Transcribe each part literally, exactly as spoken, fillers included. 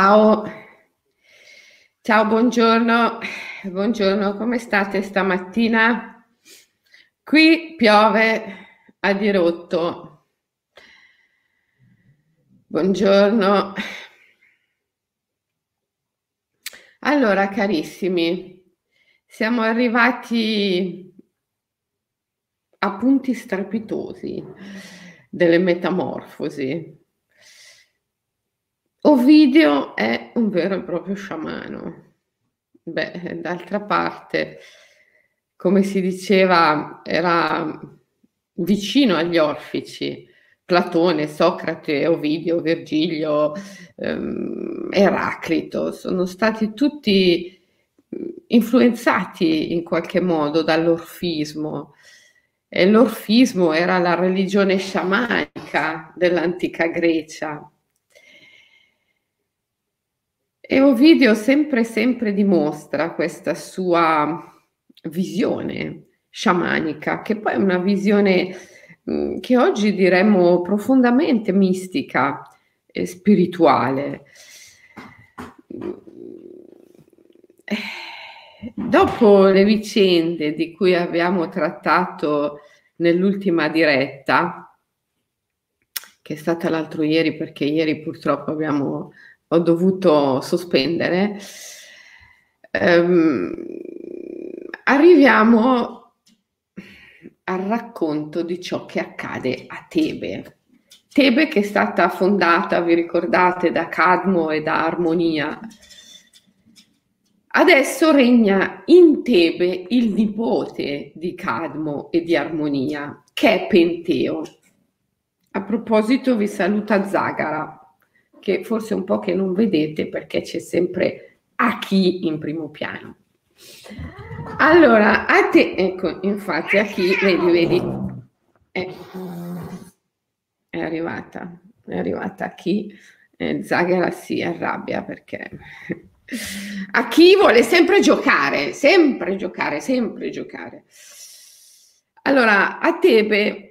Ciao, ciao, buongiorno, buongiorno, come state stamattina? Qui piove a dirotto. Buongiorno. Allora, carissimi, siamo arrivati a punti strepitosi delle metamorfosi. Ovidio è un vero e proprio sciamano. Beh, d'altra parte, come si diceva, era vicino agli orfici. Platone, Socrate, Ovidio, Virgilio, ehm, Eraclito sono stati tutti influenzati in qualche modo dall'orfismo. E l'orfismo era la religione sciamanica dell'antica Grecia. E Ovidio sempre sempre dimostra questa sua visione sciamanica, che poi è una visione mh, che oggi diremmo profondamente mistica e spirituale. Dopo le vicende di cui abbiamo trattato nell'ultima diretta, che è stata l'altro ieri, perché ieri purtroppo abbiamo... ho dovuto sospendere, ehm, arriviamo al racconto di ciò che accade a Tebe. Tebe che è stata fondata, vi ricordate, da Cadmo e da Armonia. Adesso regna in Tebe il nipote di Cadmo e di Armonia, che è Penteo. A proposito vi saluta Zagara, che forse un po' che non vedete perché c'è sempre Achi in primo piano. Allora, a te, ecco, infatti Achi, vedi, vedi, è, è arrivata, è arrivata Achi, eh, Zagara si arrabbia perché Achi vuole sempre giocare, sempre giocare, sempre giocare. Allora, a Tebe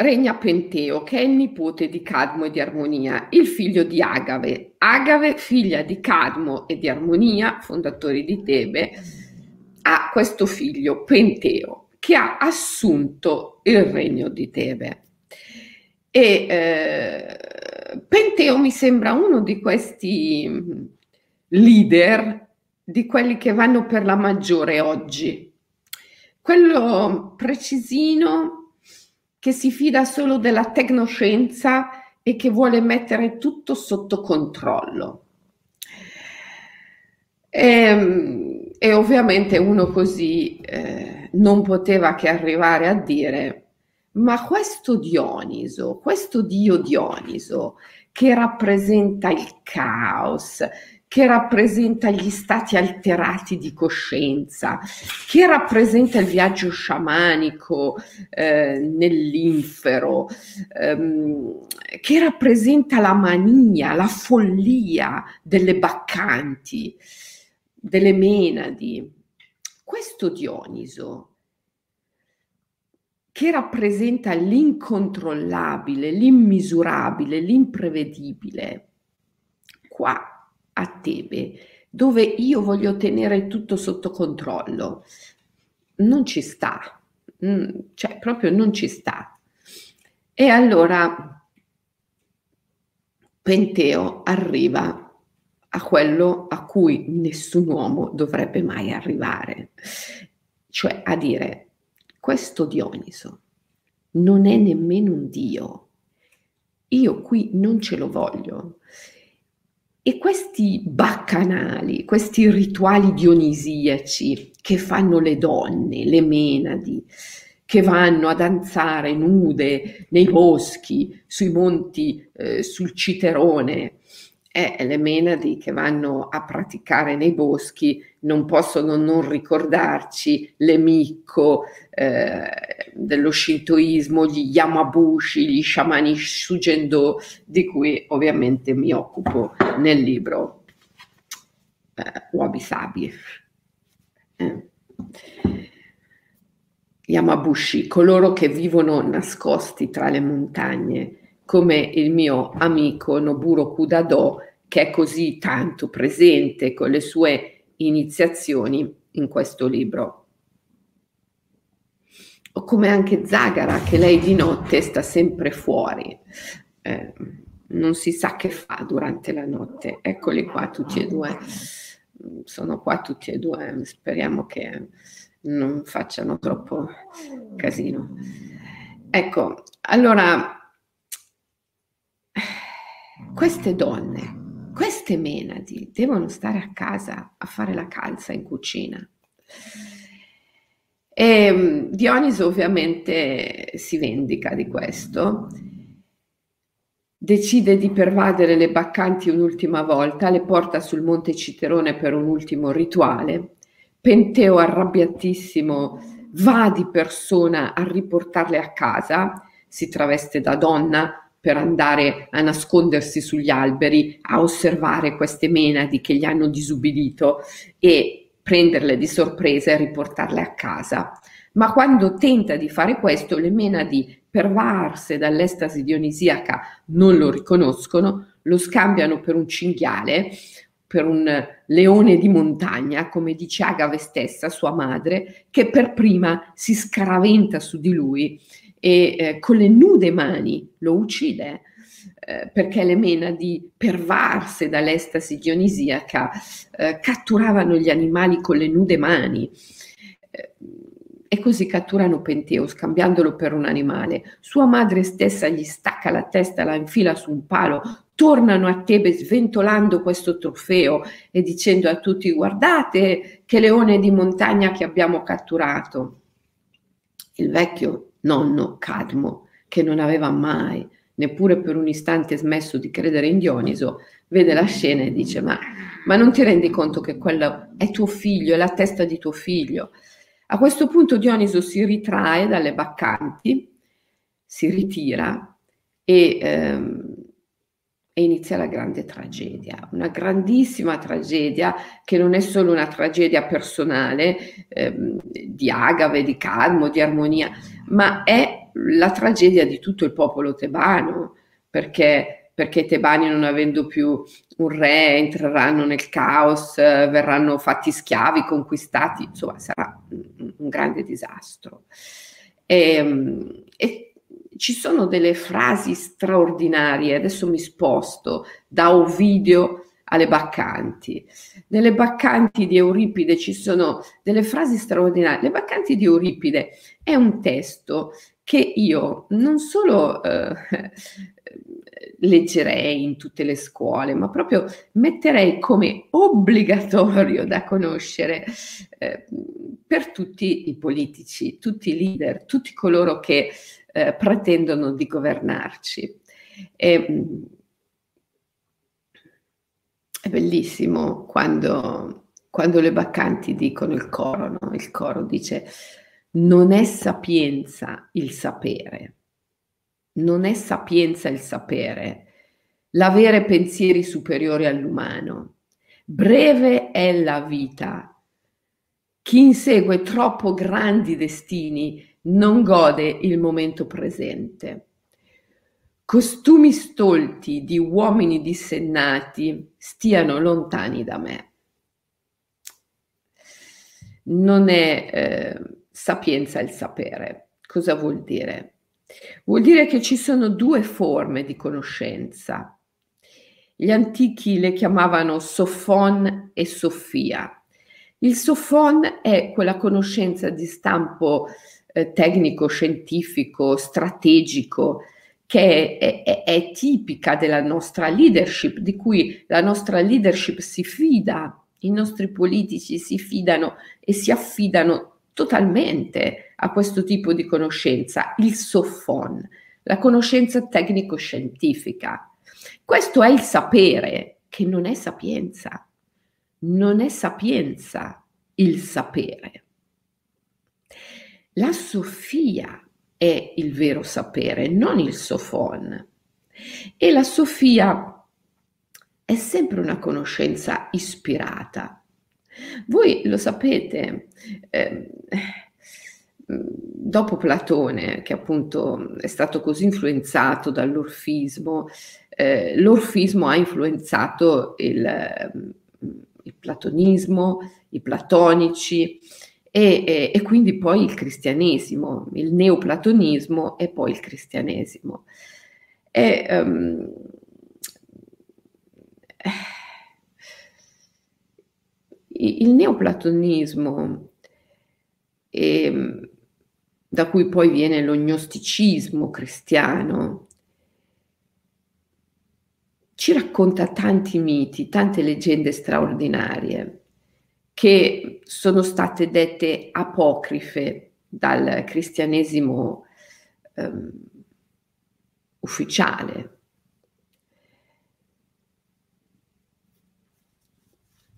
regna Penteo, che è il nipote di Cadmo e di Armonia, il figlio di Agave. Agave, figlia di Cadmo e di Armonia, fondatori di Tebe, ha questo figlio, Penteo, che ha assunto il regno di Tebe. E eh, Penteo mi sembra uno di questi leader, di quelli che vanno per la maggiore oggi. Quello precisino, che si fida solo della tecnoscienza e che vuole mettere tutto sotto controllo. E, e ovviamente uno così eh, non poteva che arrivare a dire: ma questo Dioniso, questo dio Dioniso, che rappresenta il caos, che rappresenta gli stati alterati di coscienza, che rappresenta il viaggio sciamanico eh, nell'infero, ehm, che rappresenta la mania, la follia delle Baccanti, delle Menadi. Questo Dioniso, che rappresenta l'incontrollabile, l'immisurabile, l'imprevedibile, qua a Tebe, dove io voglio tenere tutto sotto controllo, non ci sta, cioè proprio non ci sta. E allora Penteo arriva a quello a cui nessun uomo dovrebbe mai arrivare, cioè a dire: questo Dioniso non è nemmeno un dio, io qui non ce lo voglio. E questi baccanali, questi rituali dionisiaci che fanno le donne, le menadi, che vanno a danzare nude nei boschi, sui monti, eh, sul Citerone, eh, le menadi che vanno a praticare nei boschi non possono non ricordarci le Mikko eh, dello shintoismo, gli Yamabushi, gli sciamani Shugendo, di cui ovviamente mi occupo nel libro eh, Wabi Sabi. Eh. Yamabushi, coloro che vivono nascosti tra le montagne, come il mio amico Noburo Kudado, che è così tanto presente con le sue iniziazioni in questo libro. O come anche Zagara, che lei di notte sta sempre fuori, eh, non si sa che fa durante la notte. Eccoli qua tutti e due, sono qua tutti e due, speriamo che non facciano troppo casino. Ecco, allora, queste donne, queste menadi, devono stare a casa a fare la calza in cucina. E Dioniso ovviamente si vendica di questo, decide di pervadere le Baccanti un'ultima volta, le porta sul monte Citerone per un ultimo rituale. Penteo, arrabbiatissimo, va di persona a riportarle a casa, si traveste da donna per andare a nascondersi sugli alberi, a osservare queste menadi che gli hanno disubbidito e prenderle di sorpresa e riportarle a casa. Ma quando tenta di fare questo, le menadi, pervarse dall'estasi dionisiaca, non lo riconoscono, lo scambiano per un cinghiale, per un leone di montagna, come dice Agave stessa, sua madre, che per prima si scaraventa su di lui e eh, con le nude mani lo uccide, eh, perché le menadi, pervarse dall'estasi dionisiaca, eh, catturavano gli animali con le nude mani. Eh, E così catturano Penteo, scambiandolo per un animale. Sua madre stessa gli stacca la testa, la infila su un palo. Tornano a Tebe sventolando questo trofeo e dicendo a tutti: guardate che leone di montagna che abbiamo catturato. Il vecchio nonno Cadmo, che non aveva mai, neppure per un istante, smesso di credere in Dioniso, vede la scena e dice: ma, ma non ti rendi conto che quello è tuo figlio, è la testa di tuo figlio? A questo punto Dioniso si ritrae dalle Baccanti, si ritira e, ehm, e inizia la grande tragedia, una grandissima tragedia che non è solo una tragedia personale ehm, di Agave, di Cadmo, di Armonia, ma è la tragedia di tutto il popolo tebano, perché... perché i tebani, non avendo più un re, entreranno nel caos, verranno fatti schiavi, conquistati, insomma sarà un grande disastro. E, e ci sono delle frasi straordinarie, adesso mi sposto da Ovidio alle Baccanti. Nelle Baccanti di Euripide ci sono delle frasi straordinarie. Le Baccanti di Euripide è un testo che io non solo... Eh, leggerei in tutte le scuole, ma proprio metterei come obbligatorio da conoscere eh, per tutti i politici, tutti i leader, tutti coloro che eh, pretendono di governarci. E, è bellissimo quando, quando le Baccanti dicono il coro, no? Il coro dice: non è sapienza il sapere. Non è sapienza il sapere, l'avere pensieri superiori all'umano. Breve è la vita. Chi insegue troppo grandi destini non gode il momento presente. Costumi stolti di uomini dissennati stiano lontani da me. Non è eh, sapienza il sapere. Cosa vuol dire? Vuol dire che ci sono due forme di conoscenza. Gli antichi le chiamavano Sofon e Sofia. Il Sofon è quella conoscenza di stampo eh, tecnico, scientifico, strategico, che è, è, è tipica della nostra leadership, di cui la nostra leadership si fida, i nostri politici si fidano e si affidano totalmente a questo tipo di conoscenza, il Sofon, la conoscenza tecnico-scientifica. Questo è il sapere, che non è sapienza, non è sapienza il sapere. La Sofia è il vero sapere, non il Sofon. E la Sofia è sempre una conoscenza ispirata. Voi lo sapete, eh, dopo Platone, che appunto è stato così influenzato dall'orfismo, eh, l'orfismo ha influenzato il, il platonismo, i platonici e, e, e quindi poi il cristianesimo, il neoplatonismo e poi il cristianesimo. E, um, il neoplatonismo, e, da cui poi viene lo gnosticismo cristiano, ci racconta tanti miti, tante leggende straordinarie che sono state dette apocrife dal cristianesimo ehm, ufficiale.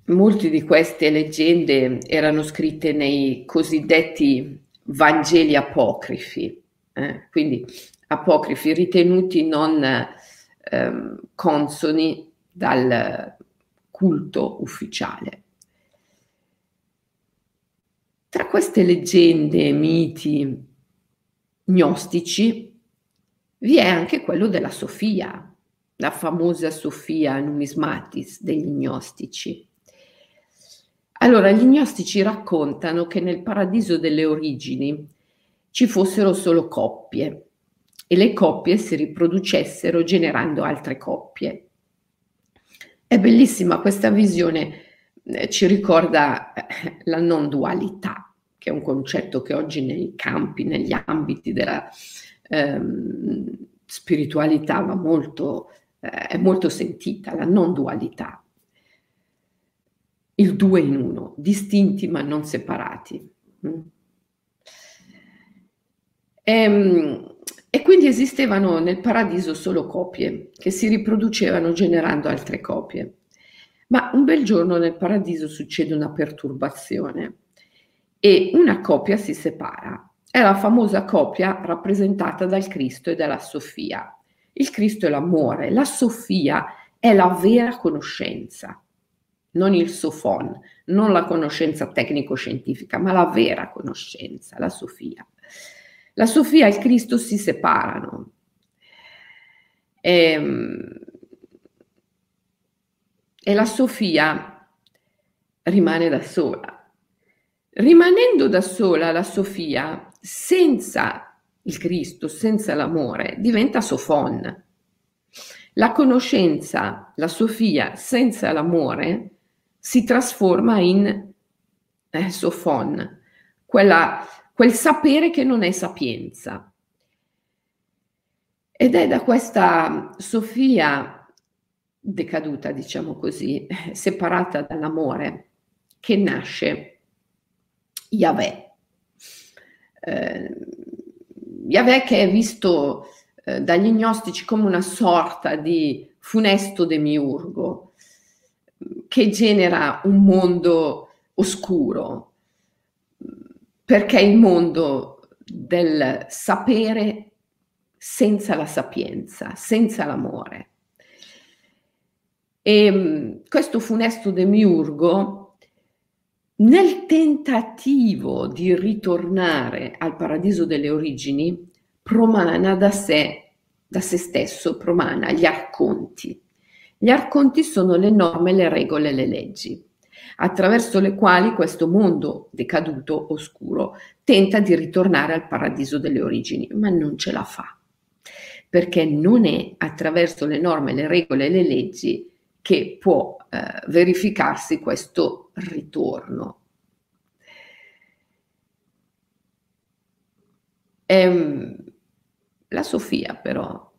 Molte di queste leggende erano scritte nei cosiddetti Vangeli apocrifi, eh? Quindi apocrifi ritenuti non ehm, consoni dal culto ufficiale. Tra queste leggende, miti gnostici, vi è anche quello della Sofia, la famosa Sofia numismatis degli gnostici. Allora, gli gnostici raccontano che nel paradiso delle origini ci fossero solo coppie e le coppie si riproducessero generando altre coppie. È bellissima questa visione, eh, ci ricorda la non dualità, che è un concetto che oggi nei campi, negli ambiti della ehm, spiritualità va molto, eh, è molto sentita, la non dualità. Il due in uno, distinti ma non separati. E, e quindi esistevano nel paradiso solo coppie che si riproducevano generando altre coppie. Ma un bel giorno nel paradiso succede una perturbazione e una coppia si separa. È la famosa coppia rappresentata dal Cristo e dalla Sofia. Il Cristo è l'amore, la Sofia è la vera conoscenza. Non il Sofon, non la conoscenza tecnico-scientifica, ma la vera conoscenza, la Sofia. La Sofia e il Cristo si separano. E, e la Sofia rimane da sola. Rimanendo da sola, la Sofia, senza il Cristo, senza l'amore, diventa Sofon. La conoscenza, la Sofia, senza l'amore, si trasforma in eh, Sofon, quella, quel sapere che non è sapienza. Ed è da questa Sofia decaduta, diciamo così, separata dall'amore, che nasce Yahweh. Eh, Yahweh che è visto eh, dagli gnostici come una sorta di funesto demiurgo, che genera un mondo oscuro, perché è il mondo del sapere senza la sapienza, senza l'amore. E questo funesto demiurgo, nel tentativo di ritornare al paradiso delle origini, promana da sé, da se stesso, promana gli arconti. Gli arconti sono le norme, le regole, le leggi, attraverso le quali questo mondo decaduto, oscuro, tenta di ritornare al paradiso delle origini, ma non ce la fa, perché non è attraverso le norme, le regole e le leggi che può eh, verificarsi questo ritorno. Ehm, la Sofia però,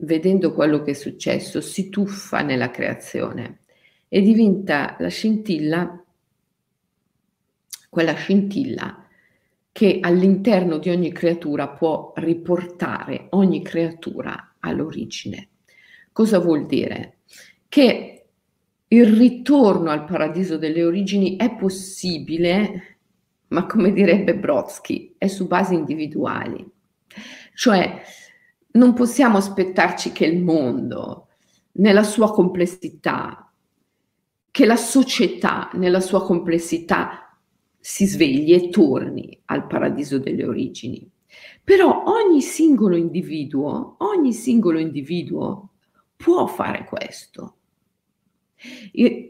vedendo quello che è successo, si tuffa nella creazione e diventa la scintilla, quella scintilla che all'interno di ogni creatura può riportare ogni creatura all'origine. Cosa vuol dire? Che il ritorno al paradiso delle origini è possibile, ma come direbbe Brodsky, è su basi individuali. Cioè, non possiamo aspettarci che il mondo, nella sua complessità, che la società, nella sua complessità, si svegli e torni al paradiso delle origini. Però ogni singolo individuo, ogni singolo individuo può fare questo.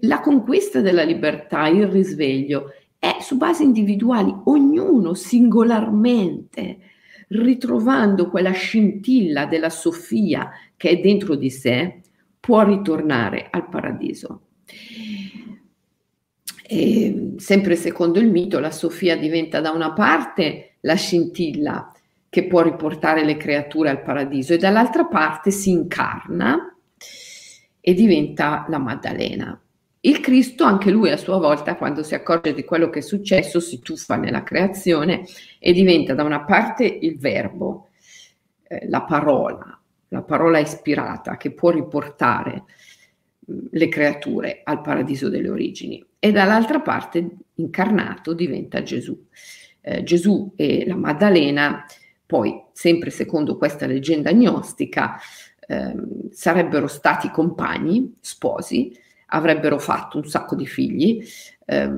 La conquista della libertà, il risveglio, è su basi individuali, ognuno singolarmente, ritrovando quella scintilla della Sofia che è dentro di sé, può ritornare al paradiso. E, sempre secondo il mito, la Sofia diventa da una parte la scintilla che può riportare le creature al paradiso e dall'altra parte si incarna e diventa la Maddalena. Il Cristo, anche lui a sua volta, quando si accorge di quello che è successo, si tuffa nella creazione e diventa da una parte il verbo, eh, la parola, la parola ispirata che può riportare mh, le creature al paradiso delle origini, e dall'altra parte incarnato diventa Gesù. Eh, Gesù e la Maddalena, poi sempre secondo questa leggenda gnostica, eh, sarebbero stati compagni, sposi, avrebbero fatto un sacco di figli, eh,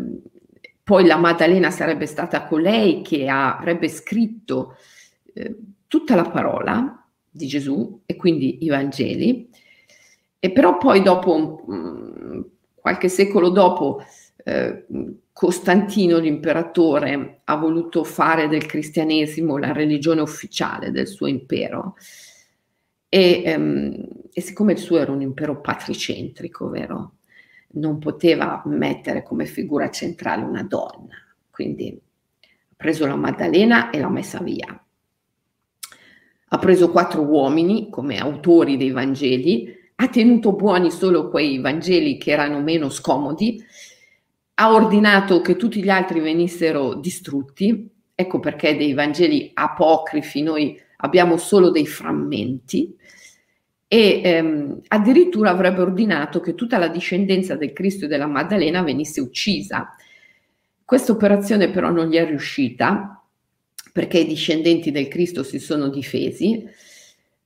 poi la Maddalena sarebbe stata colei che ha, avrebbe scritto eh, tutta la parola di Gesù e quindi i Vangeli, e però poi dopo, mh, qualche secolo dopo, eh, Costantino l'imperatore ha voluto fare del cristianesimo la religione ufficiale del suo impero, e, ehm, e siccome il suo era un impero patricentrico, vero? Non poteva mettere come figura centrale una donna, quindi ha preso la Maddalena e l'ha messa via. Ha preso quattro uomini come autori dei Vangeli, ha tenuto buoni solo quei Vangeli che erano meno scomodi, ha ordinato che tutti gli altri venissero distrutti, ecco perché dei Vangeli apocrifi noi abbiamo solo dei frammenti, e ehm, addirittura avrebbe ordinato che tutta la discendenza del Cristo e della Maddalena venisse uccisa. Questa operazione però non gli è riuscita, perché i discendenti del Cristo si sono difesi,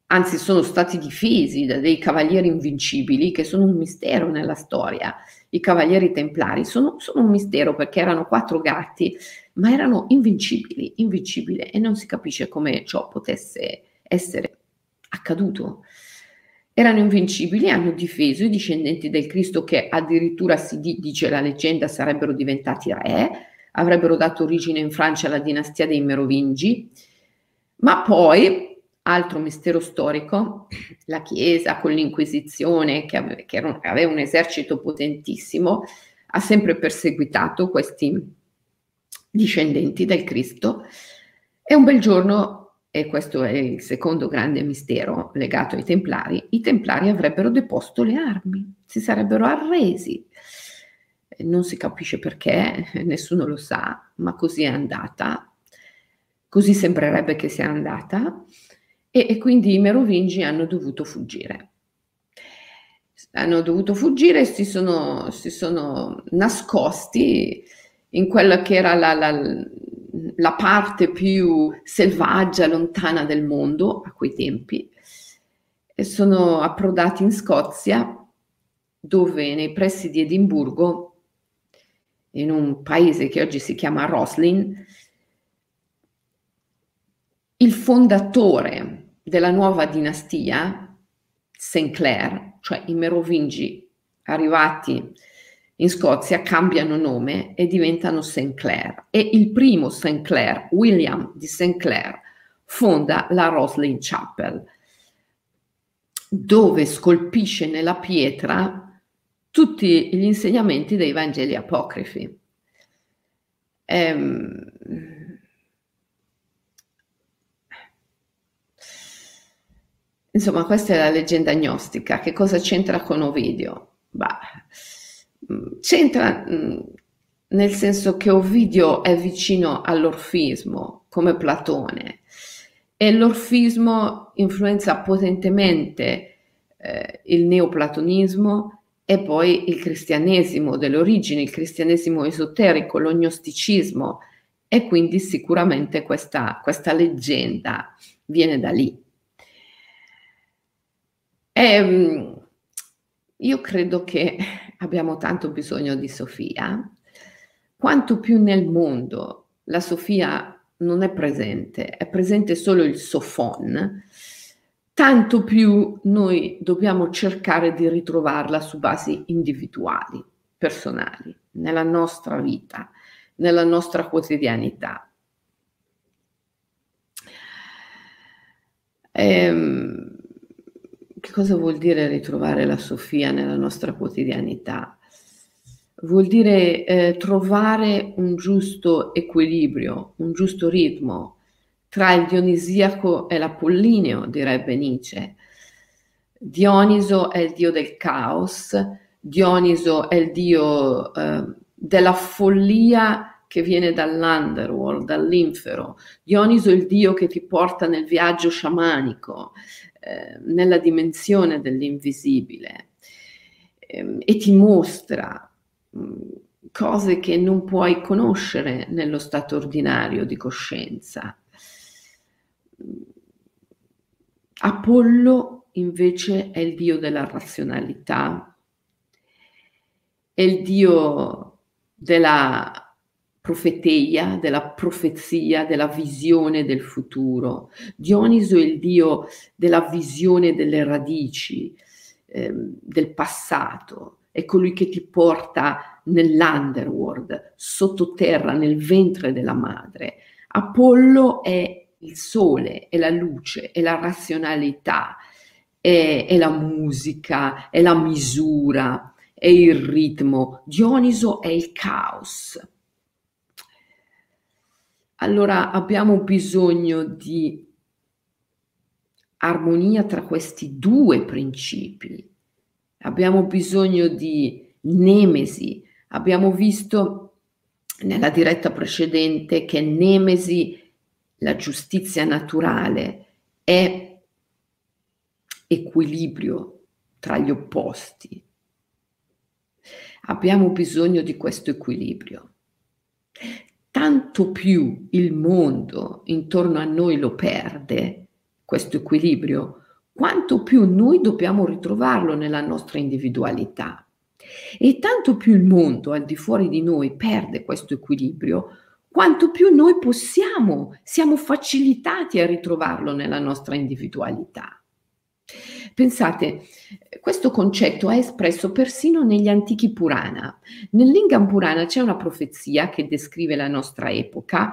anzi sono stati difesi da dei cavalieri invincibili che sono un mistero nella storia. I cavalieri templari sono, sono un mistero perché erano quattro gatti, ma erano invincibili, invincibili, e non si capisce come ciò potesse essere accaduto. Erano invincibili e hanno difeso i discendenti del Cristo che addirittura, si dice la leggenda, sarebbero diventati re, avrebbero dato origine in Francia alla dinastia dei Merovingi, ma poi... Altro mistero storico, la Chiesa con l'Inquisizione, che, ave, che era, aveva un esercito potentissimo, ha sempre perseguitato questi discendenti del Cristo, e un bel giorno, e questo è il secondo grande mistero legato ai Templari, i Templari avrebbero deposto le armi, si sarebbero arresi. Non si capisce perché, nessuno lo sa, ma così è andata, così sembrerebbe che sia andata, E, e quindi i Merovingi hanno dovuto fuggire. Hanno dovuto fuggire e si sono, si sono nascosti in quella che era la, la, la parte più selvaggia, lontana del mondo a quei tempi, e sono approdati in Scozia, dove nei pressi di Edimburgo, in un paese che oggi si chiama Roslin, il fondatore della nuova dinastia, Sinclair, cioè i Merovingi arrivati in Scozia, cambiano nome e diventano Sinclair. E il primo Sinclair, William di Sinclair, fonda la Roslin Chapel, dove scolpisce nella pietra tutti gli insegnamenti dei Vangeli apocrifi. Ehm... Insomma, questa è la leggenda gnostica. Che cosa c'entra con Ovidio? Beh, c'entra nel senso che Ovidio è vicino all'orfismo, come Platone, e l'orfismo influenza potentemente eh, il neoplatonismo e poi il cristianesimo delle origini, il cristianesimo esoterico, lo gnosticismo, e quindi sicuramente questa, questa leggenda viene da lì. Eh, io credo che abbiamo tanto bisogno di Sofia, Quanto più nel mondo la Sofia non è presente, è presente solo il Sofon, tanto più noi dobbiamo cercare di ritrovarla su basi individuali, personali, nella nostra vita, nella nostra quotidianità. Ehm, che cosa vuol dire ritrovare la Sofia nella nostra quotidianità? Vuol dire eh, trovare un giusto equilibrio, un giusto ritmo, tra il dionisiaco e l'apollineo, direbbe Nietzsche. Dioniso è il dio del caos, Dioniso è il dio eh, della follia che viene dall'underworld, dall'infero. Dioniso è il dio che ti porta nel viaggio sciamanico, eh, nella dimensione dell'invisibile, eh, e ti mostra mh, cose che non puoi conoscere nello stato ordinario di coscienza. Apollo invece è il dio della razionalità, è il dio della profeteia, della profezia, della visione del futuro. Dioniso è il dio della visione delle radici, eh, del passato, è colui che ti porta nell'underworld, sottoterra, nel ventre della madre. Apollo è il sole, è la luce, è la razionalità, è, è la musica, è la misura, è il ritmo. Dioniso è il caos. Allora abbiamo bisogno di armonia tra questi due principi. Abbiamo bisogno di nemesi. Abbiamo visto nella diretta precedente che nemesi, la giustizia naturale, è equilibrio tra gli opposti. Abbiamo bisogno di questo equilibrio. Tanto più il mondo intorno a noi lo perde, questo equilibrio, quanto più noi dobbiamo ritrovarlo nella nostra individualità. E tanto più il mondo al di fuori di noi perde questo equilibrio, quanto più noi possiamo, siamo facilitati a ritrovarlo nella nostra individualità. Pensate, questo concetto è espresso persino negli antichi Purana. Nell'Lingam Purana c'è una profezia che descrive la nostra epoca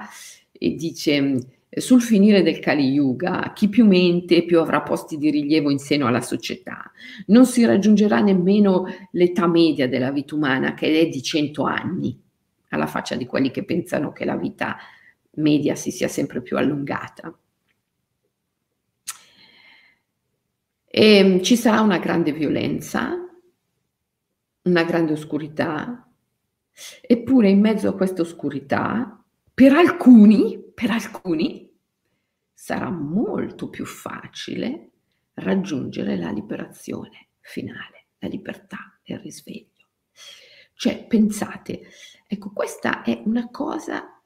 e dice: sul finire del Kali Yuga, chi più mente più avrà posti di rilievo in seno alla società. Non si raggiungerà nemmeno l'età media della vita umana, che è di cento anni. Alla faccia di quelli che pensano che la vita media si sia sempre più allungata. E ci sarà una grande violenza, una grande oscurità, eppure in mezzo a questa oscurità, per alcuni, per alcuni, sarà molto più facile raggiungere la liberazione finale, la libertà e il risveglio. Cioè, pensate, ecco, questa è una cosa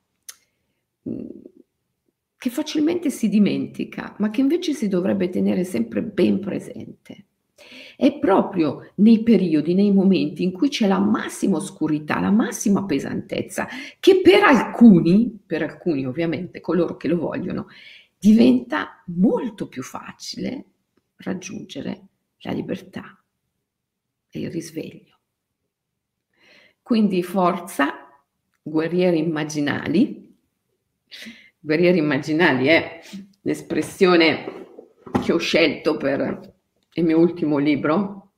che facilmente si dimentica, ma che invece si dovrebbe tenere sempre ben presente. È proprio nei periodi, nei momenti in cui c'è la massima oscurità, la massima pesantezza, che per alcuni, per alcuni ovviamente, coloro che lo vogliono, diventa molto più facile raggiungere la libertà e il risveglio. Quindi forza, guerrieri immaginali. Guerrieri immaginali è l'espressione che ho scelto per il mio ultimo libro,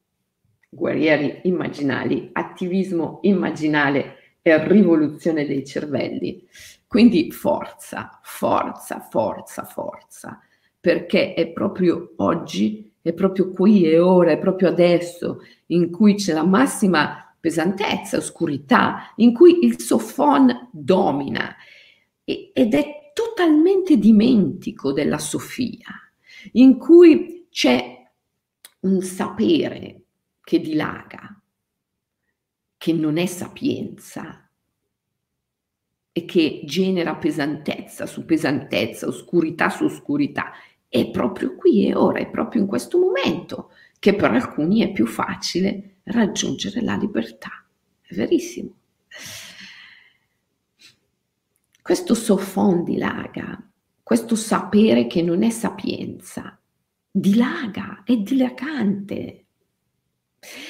Guerrieri immaginali, attivismo immaginale e rivoluzione dei cervelli. Quindi forza, forza, forza, forza, perché è proprio oggi, è proprio qui e ora, è proprio adesso in cui c'è la massima pesantezza, oscurità, in cui il Sofon domina e, ed è totalmente dimentico della Sofia, in cui c'è un sapere che dilaga, che non è sapienza e che genera pesantezza su pesantezza, oscurità su oscurità. È proprio qui e ora, è proprio in questo momento che per alcuni è più facile raggiungere la libertà. È verissimo. Questo Sofon dilaga, questo sapere che non è sapienza, dilaga, è dilagante.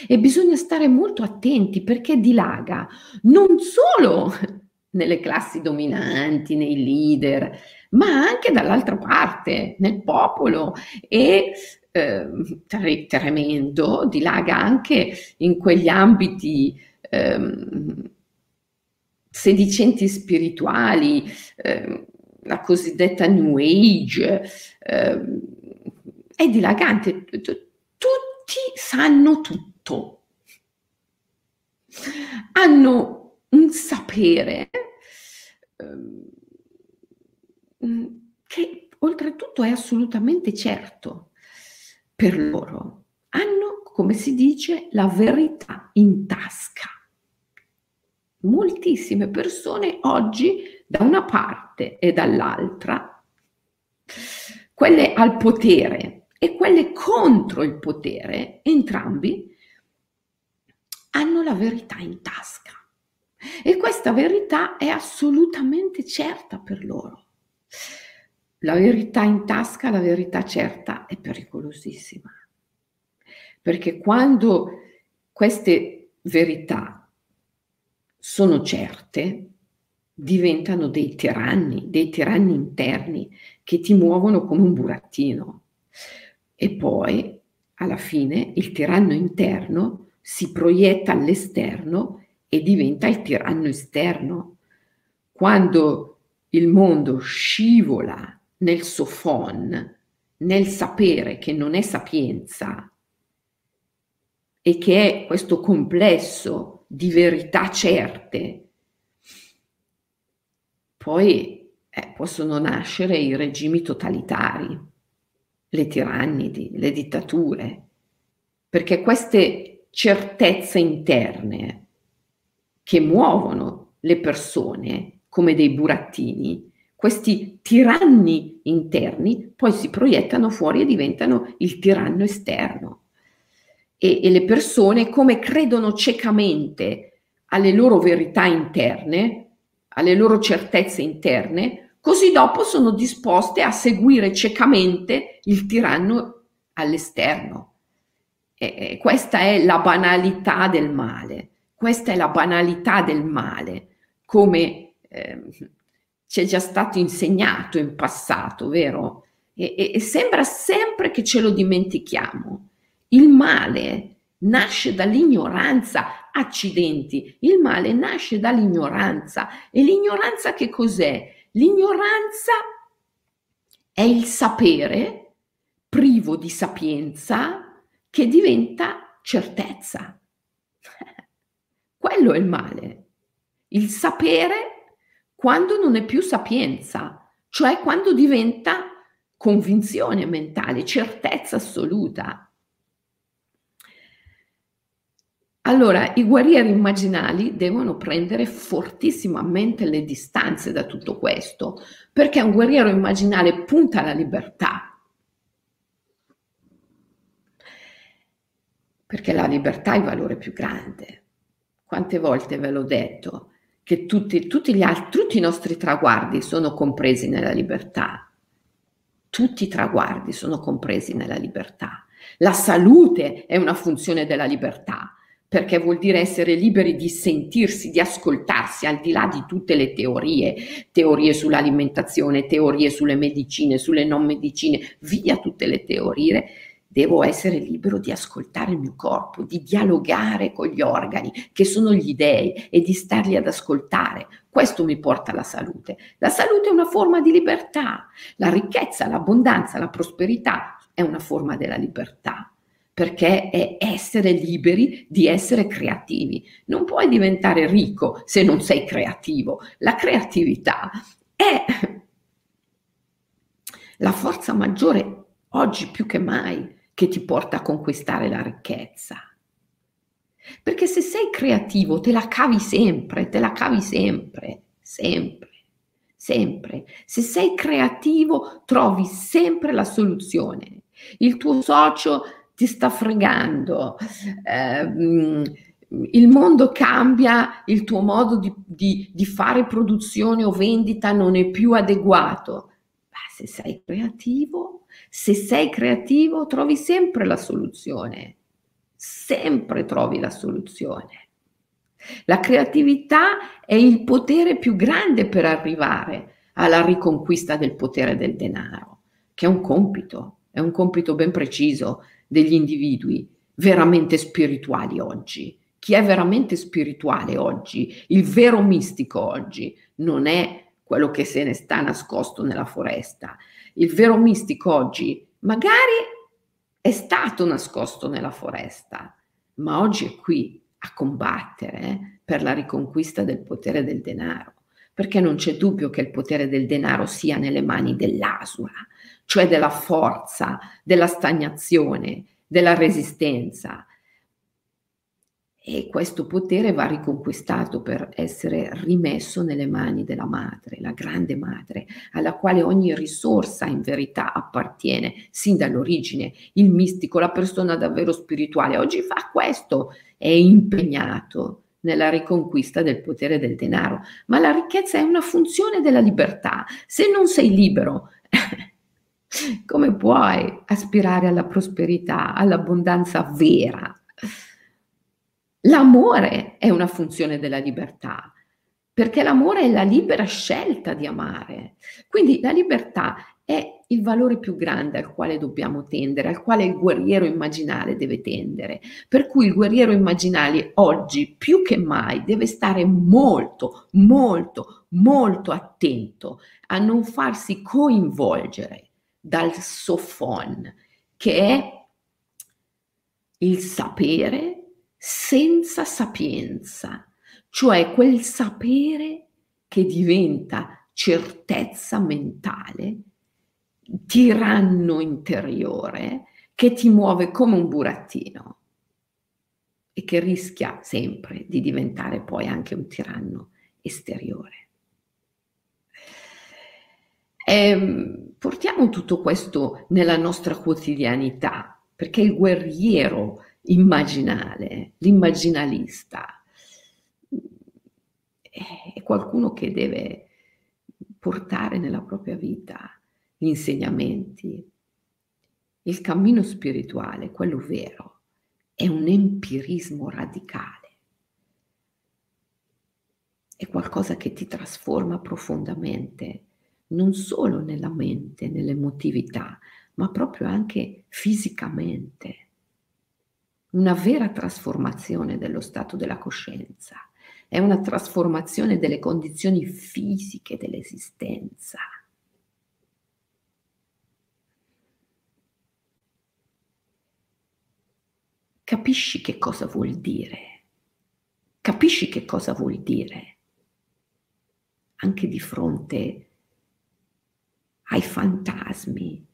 E bisogna stare molto attenti perché dilaga non solo nelle classi dominanti, nei leader, ma anche dall'altra parte, nel popolo e eh, tremendo, dilaga anche in quegli ambiti eh, sedicenti spirituali, eh, la cosiddetta New Age, eh, è dilagante, tutti sanno tutto, hanno un sapere eh, che oltretutto è assolutamente certo per loro, hanno, come si dice, la verità in tasca. Moltissime persone oggi da una parte e dall'altra, quelle al potere e quelle contro il potere, entrambi hanno la verità in tasca e questa verità è assolutamente certa per loro. La verità in tasca, la verità certa è pericolosissima, perché quando queste verità sono certe, diventano dei tiranni, dei tiranni interni che ti muovono come un burattino. E poi, alla fine, il tiranno interno si proietta all'esterno e diventa il tiranno esterno. Quando il mondo scivola nel Sofon, nel sapere che non è sapienza e che è questo complesso di verità certe, poi eh, possono nascere i regimi totalitari, le tirannidi, le dittature, perché queste certezze interne che muovono le persone come dei burattini, questi tiranni interni poi si proiettano fuori e diventano il tiranno esterno. E, e le persone, come credono ciecamente alle loro verità interne, alle loro certezze interne, così dopo sono disposte a seguire ciecamente il tiranno all'esterno. E, e questa è la banalità del male, questa è la banalità del male, come eh, ci è già stato insegnato in passato, vero? E, e, e sembra sempre che ce lo dimentichiamo. Il male nasce dall'ignoranza, accidenti, il male nasce dall'ignoranza. E l'ignoranza che cos'è? L'ignoranza è il sapere privo di sapienza che diventa certezza. Quello è il male, il sapere quando non è più sapienza, cioè quando diventa convinzione mentale, certezza assoluta. Allora, i guerrieri immaginali devono prendere fortissimamente le distanze da tutto questo, perché un guerriero immaginale punta alla libertà, perché la libertà è il valore più grande. Quante volte ve l'ho detto, che tutti, tutti, gli altri, tutti i nostri traguardi sono compresi nella libertà, tutti i traguardi sono compresi nella libertà. La salute è una funzione della libertà, perché vuol dire essere liberi di sentirsi, di ascoltarsi, al di là di tutte le teorie, teorie sull'alimentazione, teorie sulle medicine, sulle non medicine, via tutte le teorie. Devo essere libero di ascoltare il mio corpo, di dialogare con gli organi, che sono gli dèi, e di starli ad ascoltare. Questo mi porta alla salute. La salute è una forma di libertà. La ricchezza, l'abbondanza, la prosperità è una forma della libertà, perché è essere liberi di essere creativi. Non puoi diventare ricco se non sei creativo. La creatività è la forza maggiore oggi più che mai che ti porta a conquistare la ricchezza. Perché se sei creativo te la cavi sempre, te la cavi sempre, sempre, sempre. Se sei creativo trovi sempre la soluzione. Il tuo socio ti sta fregando, eh, il mondo cambia, il tuo modo di, di, di fare produzione o vendita non è più adeguato. Ma se sei creativo, se sei creativo trovi sempre la soluzione, sempre trovi la soluzione. La creatività è il potere più grande per arrivare alla riconquista del potere del denaro, che è un compito, è un compito ben preciso degli individui veramente spirituali oggi. Chi è veramente spirituale oggi, il vero mistico oggi, non è quello che se ne sta nascosto nella foresta. Il vero mistico oggi magari è stato nascosto nella foresta, ma oggi è qui a combattere eh, per la riconquista del potere del denaro, perché non c'è dubbio che il potere del denaro sia nelle mani dell'asura, cioè della forza, della stagnazione, della resistenza, e questo potere va riconquistato per essere rimesso nelle mani della madre, la grande madre, alla quale ogni risorsa in verità appartiene sin dall'origine. Il mistico, la persona davvero spirituale, oggi fa questo, è impegnato nella riconquista del potere del denaro. Ma la ricchezza è una funzione della libertà. Se non sei libero, come puoi aspirare alla prosperità, all'abbondanza vera? L'amore è una funzione della libertà, perché l'amore è la libera scelta di amare. Quindi la libertà è il valore più grande al quale dobbiamo tendere, al quale il guerriero immaginale deve tendere. Per cui il guerriero immaginale oggi più che mai deve stare molto, molto, molto attento a non farsi coinvolgere dal sofon, che è il sapere senza sapienza, cioè quel sapere che diventa certezza mentale, tiranno interiore che ti muove come un burattino e che rischia sempre di diventare poi anche un tiranno esteriore. E portiamo tutto questo nella nostra quotidianità, perché il guerriero immaginale, l'immaginalista, è qualcuno che deve portare nella propria vita gli insegnamenti, il cammino spirituale, quello vero, è un empirismo radicale, è qualcosa che ti trasforma profondamente, non solo nella mente, nell'emotività, ma proprio anche fisicamente. Una vera trasformazione dello stato della coscienza, è una trasformazione delle condizioni fisiche dell'esistenza. Capisci che cosa vuol dire? Capisci che cosa vuol dire? Anche di fronte ai fantasmi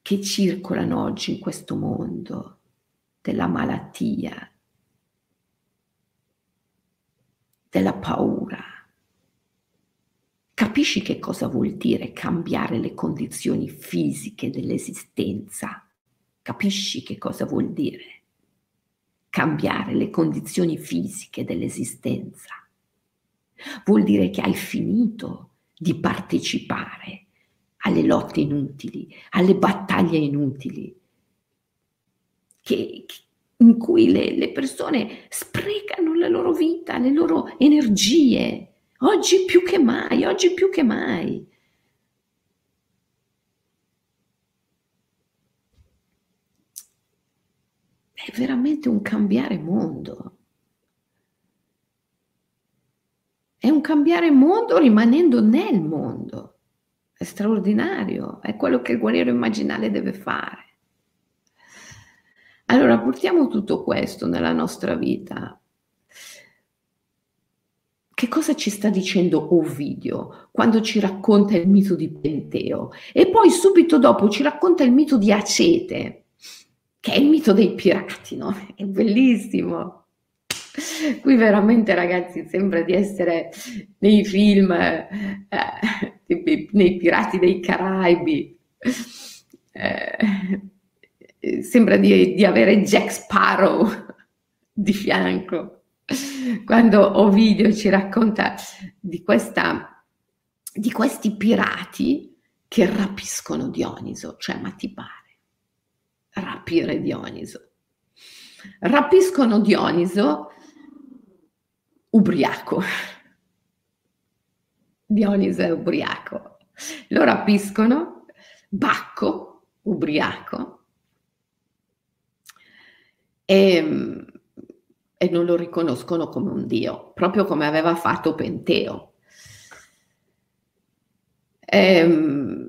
che circolano oggi in questo mondo della malattia, della paura. Capisci che cosa vuol dire cambiare le condizioni fisiche dell'esistenza? Capisci che cosa vuol dire cambiare le condizioni fisiche dell'esistenza? Vuol dire che hai finito di partecipare alle lotte inutili, alle battaglie inutili, che, che, in cui le, le persone sprecano la loro vita, le loro energie, oggi più che mai, oggi più che mai. È veramente un cambiare mondo. È un cambiare mondo rimanendo nel mondo. È straordinario, è quello che il guerriero immaginale deve fare. Allora portiamo tutto questo nella nostra vita. Che cosa ci sta dicendo Ovidio quando ci racconta il mito di Penteo? E poi subito dopo ci racconta il mito di Acete, che è il mito dei pirati, no? È bellissimo. Qui veramente, ragazzi, sembra di essere nei film, eh, nei Pirati dei Caraibi, eh, eh, sembra di, di avere Jack Sparrow di fianco, quando Ovidio ci racconta di, questa, di questi pirati che rapiscono Dioniso. Cioè, ma ti pare rapire Dioniso? Rapiscono Dioniso ubriaco. Dioniso è ubriaco. Lo rapiscono bacco, ubriaco, e, e non lo riconoscono come un dio, proprio come aveva fatto Penteo. E,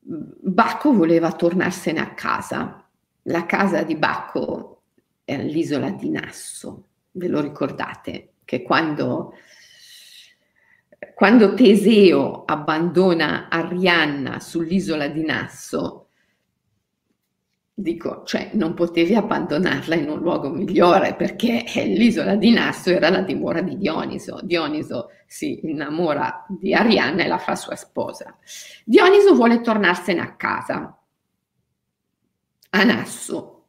Bacco voleva tornarsene a casa. La casa di Bacco è l'isola di Nasso, ve lo ricordate? Che quando... Quando Teseo abbandona Arianna sull'isola di Nasso, dico, cioè non potevi abbandonarla in un luogo migliore, perché l'isola di Nasso era la dimora di Dioniso. Dioniso si innamora di Arianna e la fa sua sposa. Dioniso vuole tornarsene a casa, a Nasso,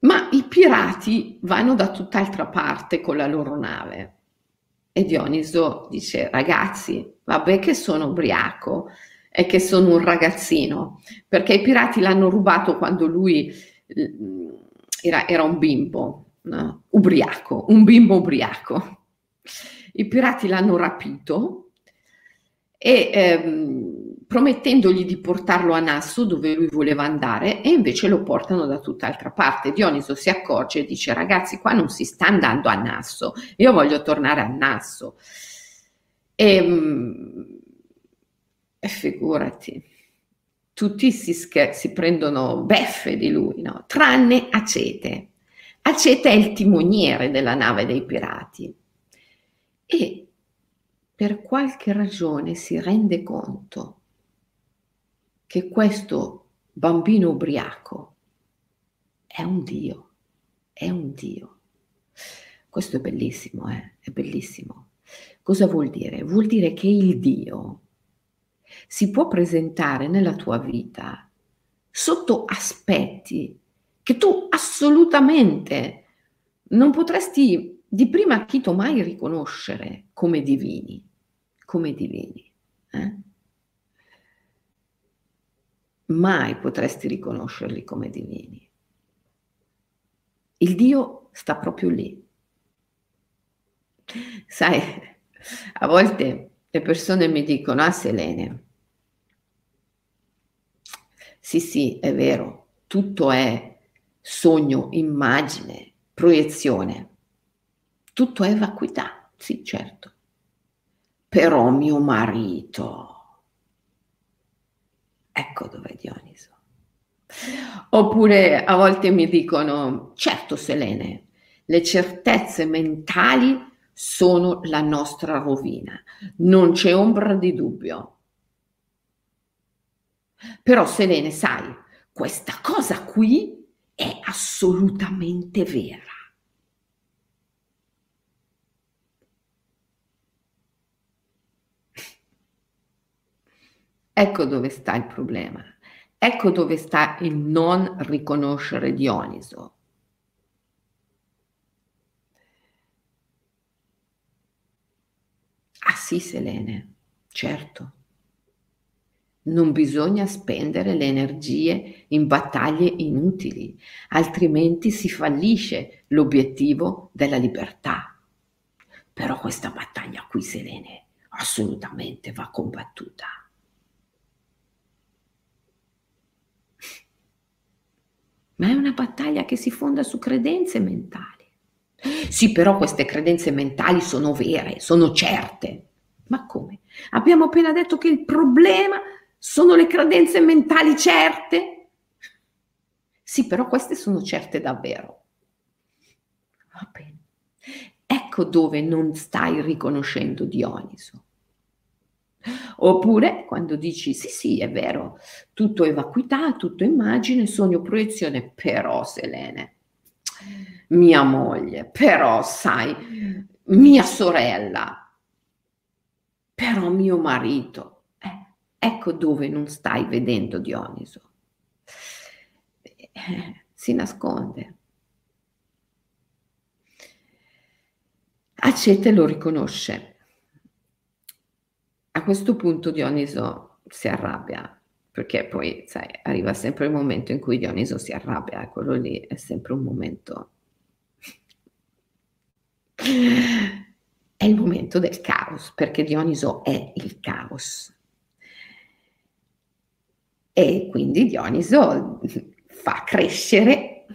ma i pirati vanno da tutt'altra parte con la loro nave. E Dioniso dice: ragazzi, vabbè che sono ubriaco e che sono un ragazzino, perché i pirati l'hanno rubato quando lui era, era un bimbo, no? Ubriaco, un bimbo ubriaco. I pirati l'hanno rapito e ehm, promettendogli di portarlo a Nasso, dove lui voleva andare, e invece lo portano da tutt'altra parte. Dioniso si accorge e dice: ragazzi, qua non si sta andando a Nasso, io voglio tornare a Nasso. E, e figurati, tutti si, scher- si prendono beffe di lui, no? Tranne Acete. Acete è il timoniere della nave dei pirati e per qualche ragione si rende conto che questo bambino ubriaco è un dio, è un dio. Questo è bellissimo, eh? È bellissimo. Cosa vuol dire? Vuol dire che il Dio si può presentare nella tua vita sotto aspetti che tu assolutamente non potresti di prima acchito mai riconoscere come divini, come divini, eh? Mai potresti riconoscerli come divini. Il Dio sta proprio lì. Sai, a volte le persone mi dicono: ah, Selene, sì sì, è vero, tutto è sogno, immagine, proiezione, tutto è vacuità, sì certo, però mio marito... Ecco dov'è Dioniso. Oppure a volte mi dicono: certo Selene, le certezze mentali sono la nostra rovina, non c'è ombra di dubbio. Però Selene, sai, questa cosa qui è assolutamente vera. Ecco dove sta il problema, ecco dove sta il non riconoscere Dioniso. Ah sì Selene, certo, non bisogna spendere le energie in battaglie inutili, altrimenti si fallisce l'obiettivo della libertà. Però questa battaglia qui, Selene, assolutamente va combattuta. Ma è una battaglia che si fonda su credenze mentali. Sì, però queste credenze mentali sono vere, sono certe. Ma come? Abbiamo appena detto che il problema sono le credenze mentali certe? Sì, però queste sono certe davvero. Va bene. Ecco dove non stai riconoscendo Dioniso. Oppure quando dici: sì sì è vero, tutto è vacuità, tutto è immagine, sogno, proiezione, però Selene, mia moglie, però sai, mia sorella, però mio marito. Eh, ecco dove non stai vedendo Dioniso. eh, si nasconde. Acete lo riconosce. A questo punto Dioniso si arrabbia, perché poi, sai, arriva sempre il momento in cui Dioniso si arrabbia, quello lì è sempre un momento, è il momento del caos, perché Dioniso è il caos. E quindi Dioniso fa crescere,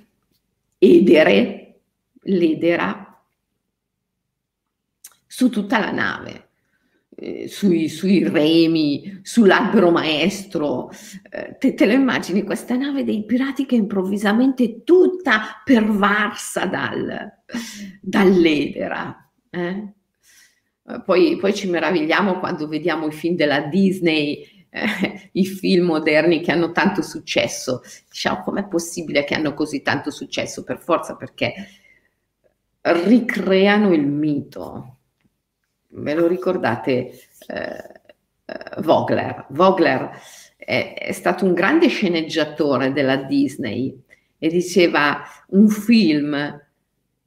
edere, l'edera su tutta la nave, eh, sui, sui remi, sull'albero maestro. Eh, te, te lo immagini, questa nave dei pirati che è improvvisamente tutta pervarsa dal, dall'edera. Eh? Poi, poi ci meravigliamo quando vediamo i film della Disney, Eh, i film moderni che hanno tanto successo, diciamo, com'è possibile che hanno così tanto successo? Per forza, perché ricreano il mito. Ve lo ricordate eh, eh, Vogler? Vogler è, è stato un grande sceneggiatore della Disney e diceva: un film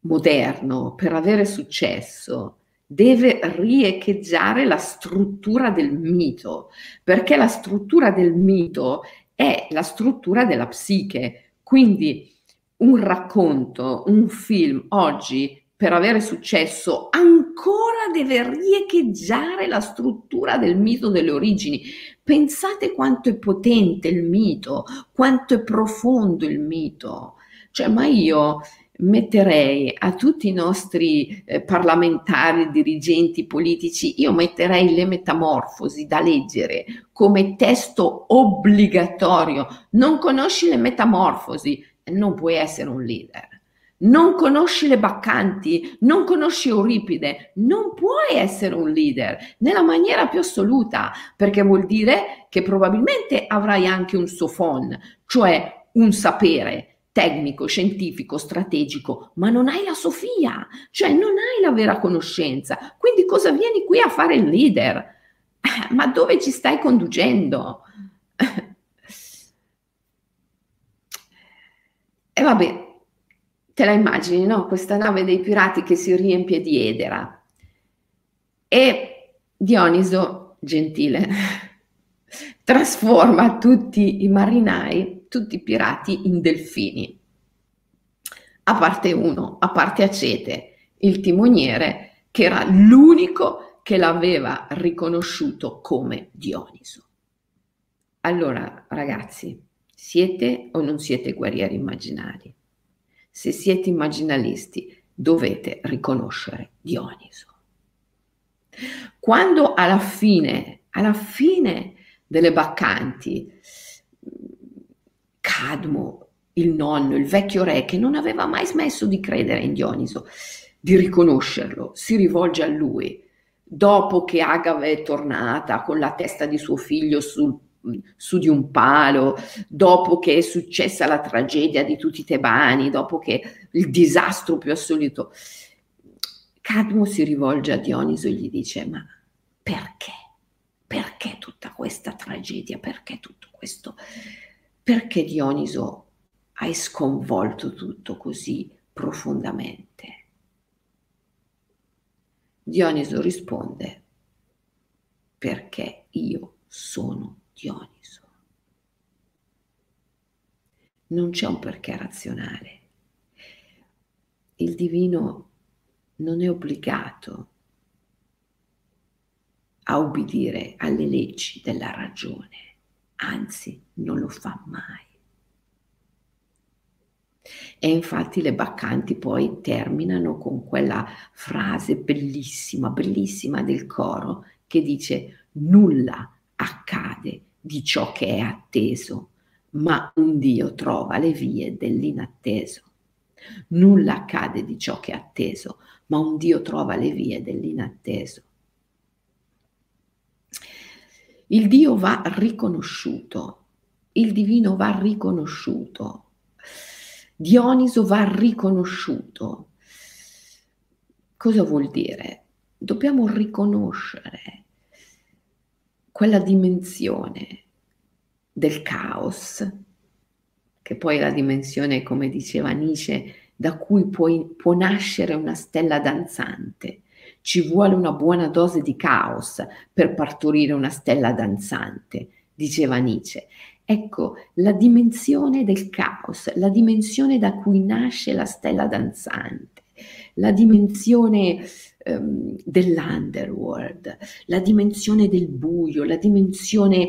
moderno, per avere successo, deve riecheggiare la struttura del mito, perché la struttura del mito è la struttura della psiche. Quindi un racconto, un film oggi, per avere successo, ancora deve riecheggiare la struttura del mito delle origini. Pensate quanto è potente il mito, quanto è profondo il mito. Cioè, ma io metterei a tutti i nostri eh, parlamentari, dirigenti politici, io metterei le Metamorfosi da leggere come testo obbligatorio. Non conosci le Metamorfosi, non puoi essere un leader. Non conosci le Baccanti, non conosci Euripide, non puoi essere un leader nella maniera più assoluta, perché vuol dire che probabilmente avrai anche un Sofon, cioè un sapere tecnico, scientifico, strategico, ma non hai la Sofia, cioè non hai la vera conoscenza. Quindi cosa vieni qui a fare il leader? Ma dove ci stai conducendo? E vabbè, te la immagini, no? Questa nave dei pirati che si riempie di edera. E Dioniso, gentile, trasforma tutti i marinai, tutti i pirati, in delfini, a parte uno, a parte Acete, il timoniere, che era l'unico che l'aveva riconosciuto come Dioniso. Allora, ragazzi, siete o non siete guerrieri immaginali? Se siete immaginalisti, dovete riconoscere Dioniso. Quando alla fine, alla fine delle Baccanti, Cadmo, il nonno, il vecchio re, che non aveva mai smesso di credere in Dioniso, di riconoscerlo, si rivolge a lui. Dopo che Agave è tornata con la testa di suo figlio sul, su di un palo, dopo che è successa la tragedia di tutti i tebani, dopo che il disastro più assoluto, Cadmo si rivolge a Dioniso e gli dice: ma perché? Perché tutta questa tragedia? Perché tutto questo? Perché, Dioniso, hai sconvolto tutto così profondamente? Dioniso risponde: perché io sono Dioniso. Non c'è un perché razionale. Il divino non è obbligato a obbedire alle leggi della ragione. Anzi, non lo fa mai. E infatti le Baccanti poi terminano con quella frase bellissima, bellissima del coro, che dice: nulla accade di ciò che è atteso, ma un Dio trova le vie dell'inatteso. Nulla accade di ciò che è atteso, ma un Dio trova le vie dell'inatteso. Il Dio va riconosciuto, il divino va riconosciuto, Dioniso va riconosciuto. Cosa vuol dire? Dobbiamo riconoscere quella dimensione del caos che poi è la dimensione, come diceva Nietzsche, da cui puoi, può nascere una stella danzante. Ci vuole una buona dose di caos per partorire una stella danzante, diceva Nietzsche. Ecco, la dimensione del caos, la dimensione da cui nasce la stella danzante, la dimensione ehm, dell'underworld, la dimensione del buio, la dimensione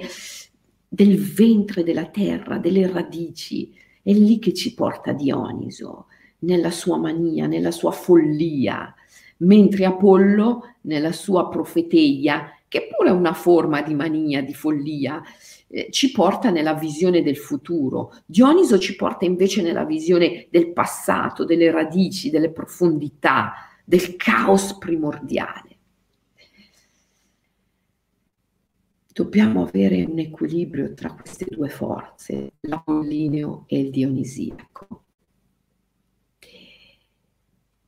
del ventre della terra, delle radici, è lì che ci porta Dioniso, nella sua mania, nella sua follia, mentre Apollo, nella sua profeteia, che pure è una forma di mania, di follia, eh, ci porta nella visione del futuro. Dioniso ci porta invece nella visione del passato, delle radici, delle profondità, del caos primordiale. Dobbiamo avere un equilibrio tra queste due forze, l'apollineo e il dionisiaco.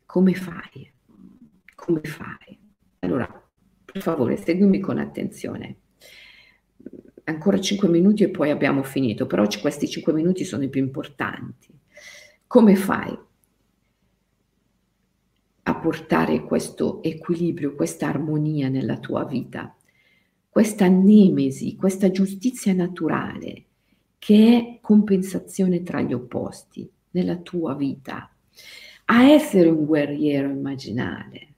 Come fai? Come fai? Allora, per favore, seguimi con attenzione. Ancora cinque minuti e poi abbiamo finito, però questi cinque minuti sono i più importanti. Come fai a portare questo equilibrio, questa armonia nella tua vita? Questa nemesi, questa giustizia naturale che è compensazione tra gli opposti nella tua vita, a essere un guerriero immaginale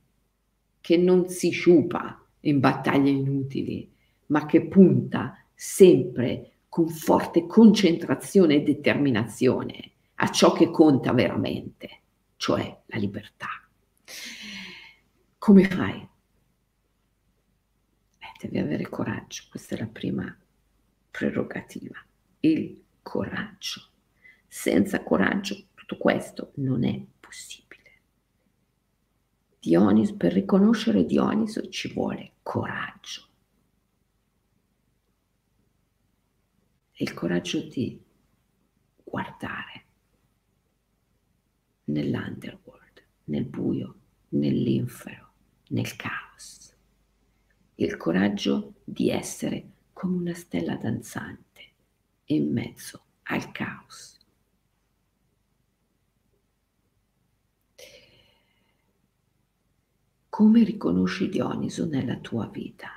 che non si sciupa in battaglie inutili, ma che punta sempre con forte concentrazione e determinazione a ciò che conta veramente, cioè la libertà. Come fai? Devi avere coraggio, questa è la prima prerogativa, il coraggio. Senza coraggio tutto questo non è possibile. Dioniso, per riconoscere Dioniso ci vuole coraggio. Il coraggio di guardare nell'underworld, nel buio, nell'infero, nel caos. Il coraggio di essere come una stella danzante in mezzo al caos. Come riconosci Dioniso nella tua vita?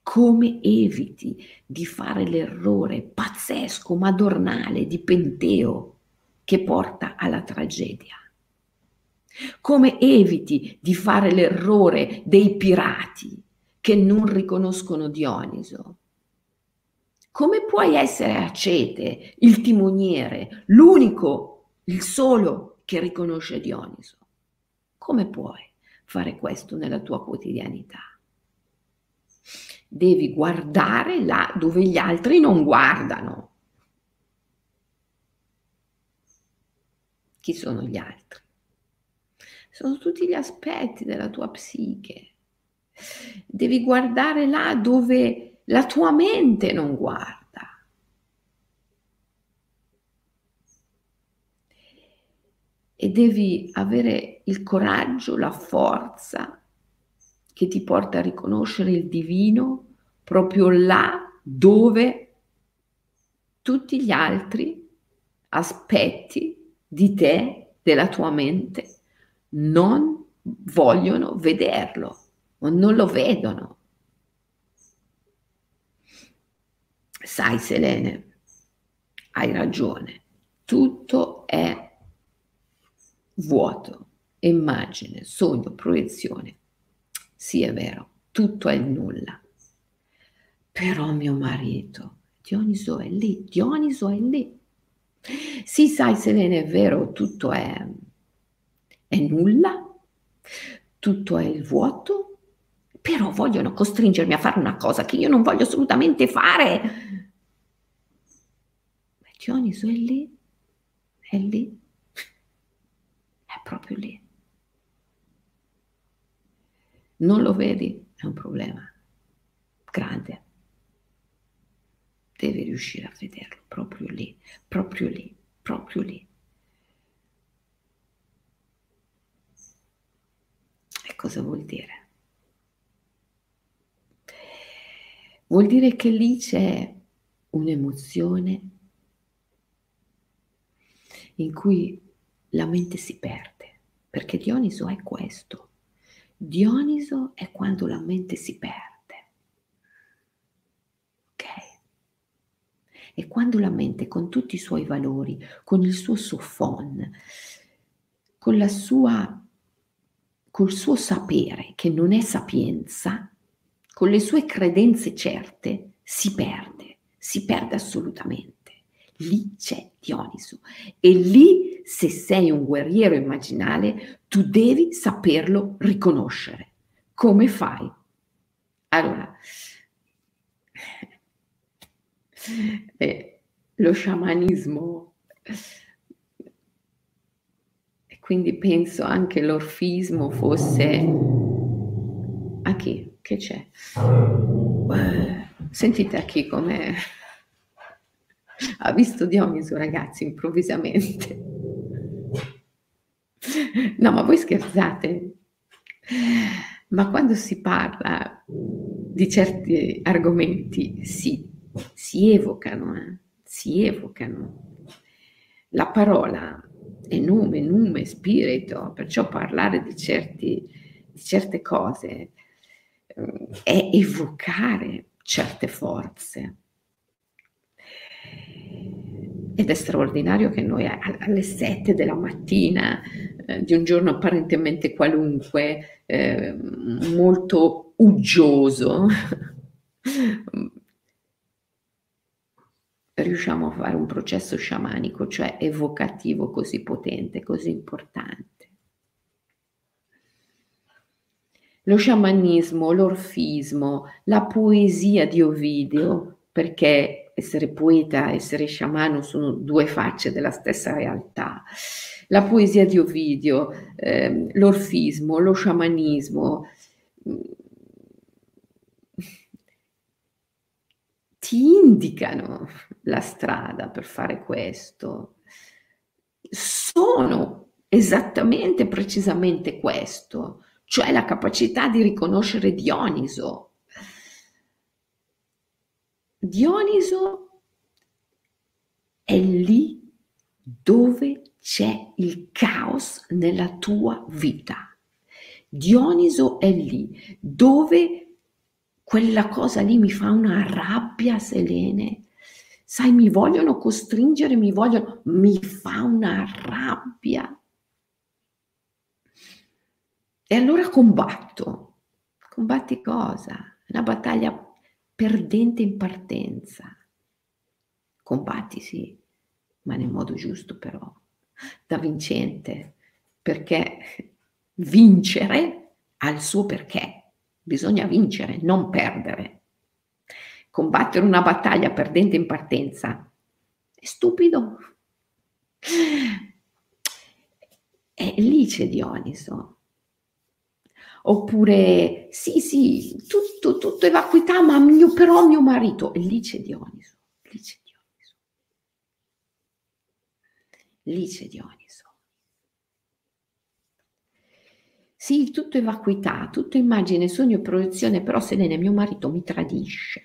Come eviti di fare l'errore pazzesco, madornale di Penteo che porta alla tragedia? Come eviti di fare l'errore dei pirati che non riconoscono Dioniso? Come puoi essere Acete, il timoniere, l'unico, il solo che riconosce Dioniso? Come puoi fare questo nella tua quotidianità? Devi guardare là dove gli altri non guardano. Chi sono gli altri? Sono tutti gli aspetti della tua psiche. Devi guardare là dove la tua mente non guarda. E devi avere il coraggio, la forza che ti porta a riconoscere il divino proprio là dove tutti gli altri aspetti di te, della tua mente, non vogliono vederlo o non lo vedono. Sai, Selene, hai ragione, tutto è vuoto, immagine, sogno, proiezione. Sì, è vero, tutto è il nulla. Però mio marito, Dioniso è lì, Dioniso è lì. Sì, sai, Selene, è vero, tutto è... è nulla, tutto è il vuoto, però vogliono costringermi a fare una cosa che io non voglio assolutamente fare. Ma Dioniso è lì, è lì, è proprio lì. Non lo vedi? È un problema grande. Devi riuscire a vederlo proprio lì, proprio lì, proprio lì. Cosa vuol dire? Vuol dire che lì c'è un'emozione in cui la mente si perde, perché Dioniso è questo. Dioniso è quando la mente si perde, ok? E quando la mente, con tutti i suoi valori, con il suo Sofon, con la sua, col suo sapere che non è sapienza, con le sue credenze certe, si perde, si perde assolutamente. Lì c'è Dioniso, e lì, se sei un guerriero immaginale, tu devi saperlo riconoscere. Come fai? Allora, eh, lo sciamanismo, e quindi penso anche l'orfismo fosse... A chi? Che c'è? Sentite a chi com'è... Ha visto Dioniso, ragazzi, improvvisamente. No, ma voi scherzate? Ma quando si parla di certi argomenti si, si evocano, eh? si evocano. La parola è nome, nome, spirito, perciò parlare di, certi, di certe cose è evocare certe forze. Ed è straordinario che noi alle sette della mattina eh, di un giorno apparentemente qualunque, eh, molto uggioso, riusciamo a fare un processo sciamanico, cioè evocativo, così potente, così importante. Lo sciamanismo, l'orfismo, la poesia di Ovidio, perché... essere poeta, essere sciamano sono due facce della stessa realtà. La poesia di Ovidio, ehm, l'orfismo, lo sciamanismo, ti indicano la strada per fare questo. Sono esattamente, precisamente questo, cioè la capacità di riconoscere Dioniso. Dioniso è lì dove c'è il caos nella tua vita. Dioniso è lì dove quella cosa lì mi fa una rabbia, Selene. Sai, mi vogliono costringere, mi vogliono... Mi fa una rabbia. E allora combatto. Combatti cosa? Una battaglia perdente in partenza. Combatti sì, ma nel modo giusto, però da vincente, perché vincere ha il suo perché. Bisogna vincere, non perdere. Combattere una battaglia perdente in partenza è stupido. E lì c'è Dioniso. Oppure, sì, sì, tutto, tutto evacuità, ma mio, però mio marito. E lì c'è Dioniso, lì c'è Dioniso. Lì c'è Dioniso. Sì, tutto evacuità, tutto immagine, sogno e proiezione, però Selene, mio marito mi tradisce.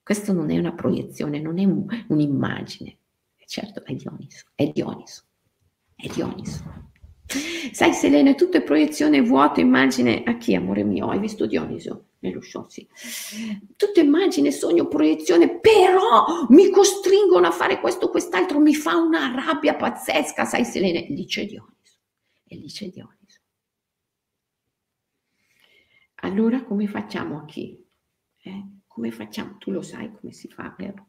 Questo non è una proiezione, non è un, un'immagine. Certo, è Dioniso, è Dioniso, è Dioniso. Sai, Selene, tutto è proiezione, vuoto, immagine. A chi, amore mio? Hai visto Dioniso? Nello show, sì. Tutto immagine, sogno, proiezione, però mi costringono a fare questo, quest'altro, mi fa una rabbia pazzesca. Sai, Selene, lì c'è Dioniso. E lì c'è Dioniso. Allora, come facciamo a chi? Eh? Come facciamo? Tu lo sai come si fa, vero?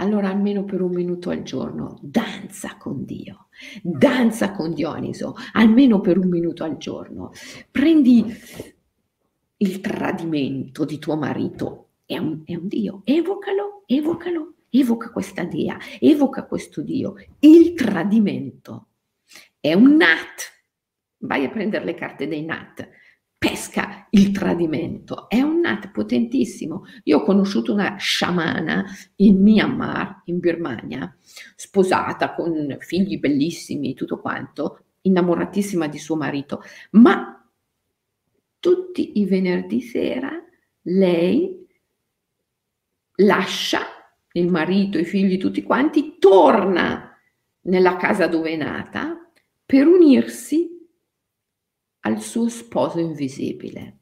Allora, almeno per un minuto al giorno, danza con Dio, danza con Dioniso, almeno per un minuto al giorno. Prendi il tradimento di tuo marito, è un, è un Dio, evocalo, evocalo, evoca questa dea, evoca questo Dio. Il tradimento è un Nat, vai a prendere le carte dei Nat. Pesca il tradimento, è un Nat potentissimo. Io ho conosciuto una sciamana in Myanmar, in Birmania, sposata con figli bellissimi, tutto quanto, innamoratissima di suo marito, ma tutti i venerdì sera lei lascia il marito, i figli, tutti quanti, torna nella casa dove è nata per unirsi al suo sposo invisibile,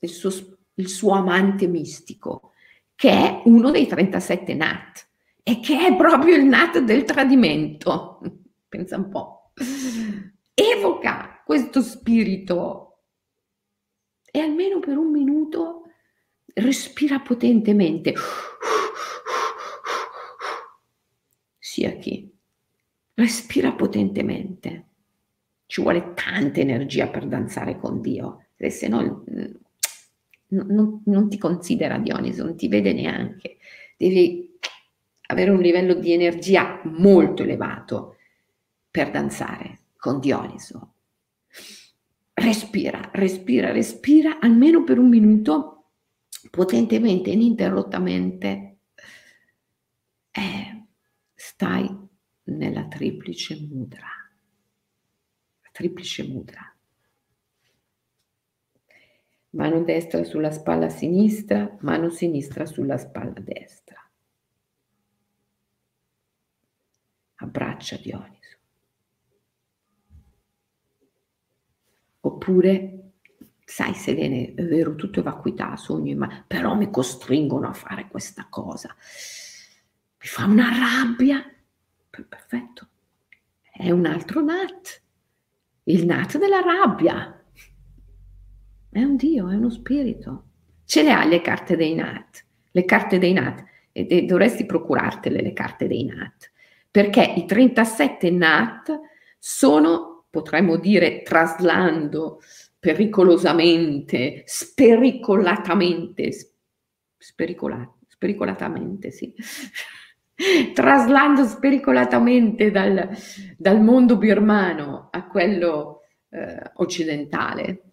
il suo, il suo amante mistico, che è uno dei trentasette Nat e che è proprio il Nat del tradimento. Pensa un po'. Evoca questo spirito e almeno per un minuto respira potentemente. Sia chi respira potentemente. Ci vuole tanta energia per danzare con Dio, e se no non, non ti considera Dioniso, non ti vede neanche. Devi avere un livello di energia molto elevato per danzare con Dioniso. Respira, respira, respira, almeno per un minuto, potentemente, ininterrottamente. Eh, stai nella triplice mudra. Triplice mudra, mano destra sulla spalla sinistra, mano sinistra sulla spalla destra. Abbraccia Dioniso. Oppure, sai Selene, è vero, tutto è vacuità, sogno, ma però mi costringono a fare questa cosa. Mi fa una rabbia. Perfetto. È un altro Nat. Il nato della rabbia è un Dio, è uno spirito. Ce le ha le carte dei Nat, le carte dei Nat, e, e dovresti procurartele le carte dei Nat, perché i trentasette Nat sono, potremmo dire, traslando pericolosamente, spericolatamente, spericola, spericolatamente, sì. Traslando spericolatamente dal, dal mondo birmano a quello eh, occidentale,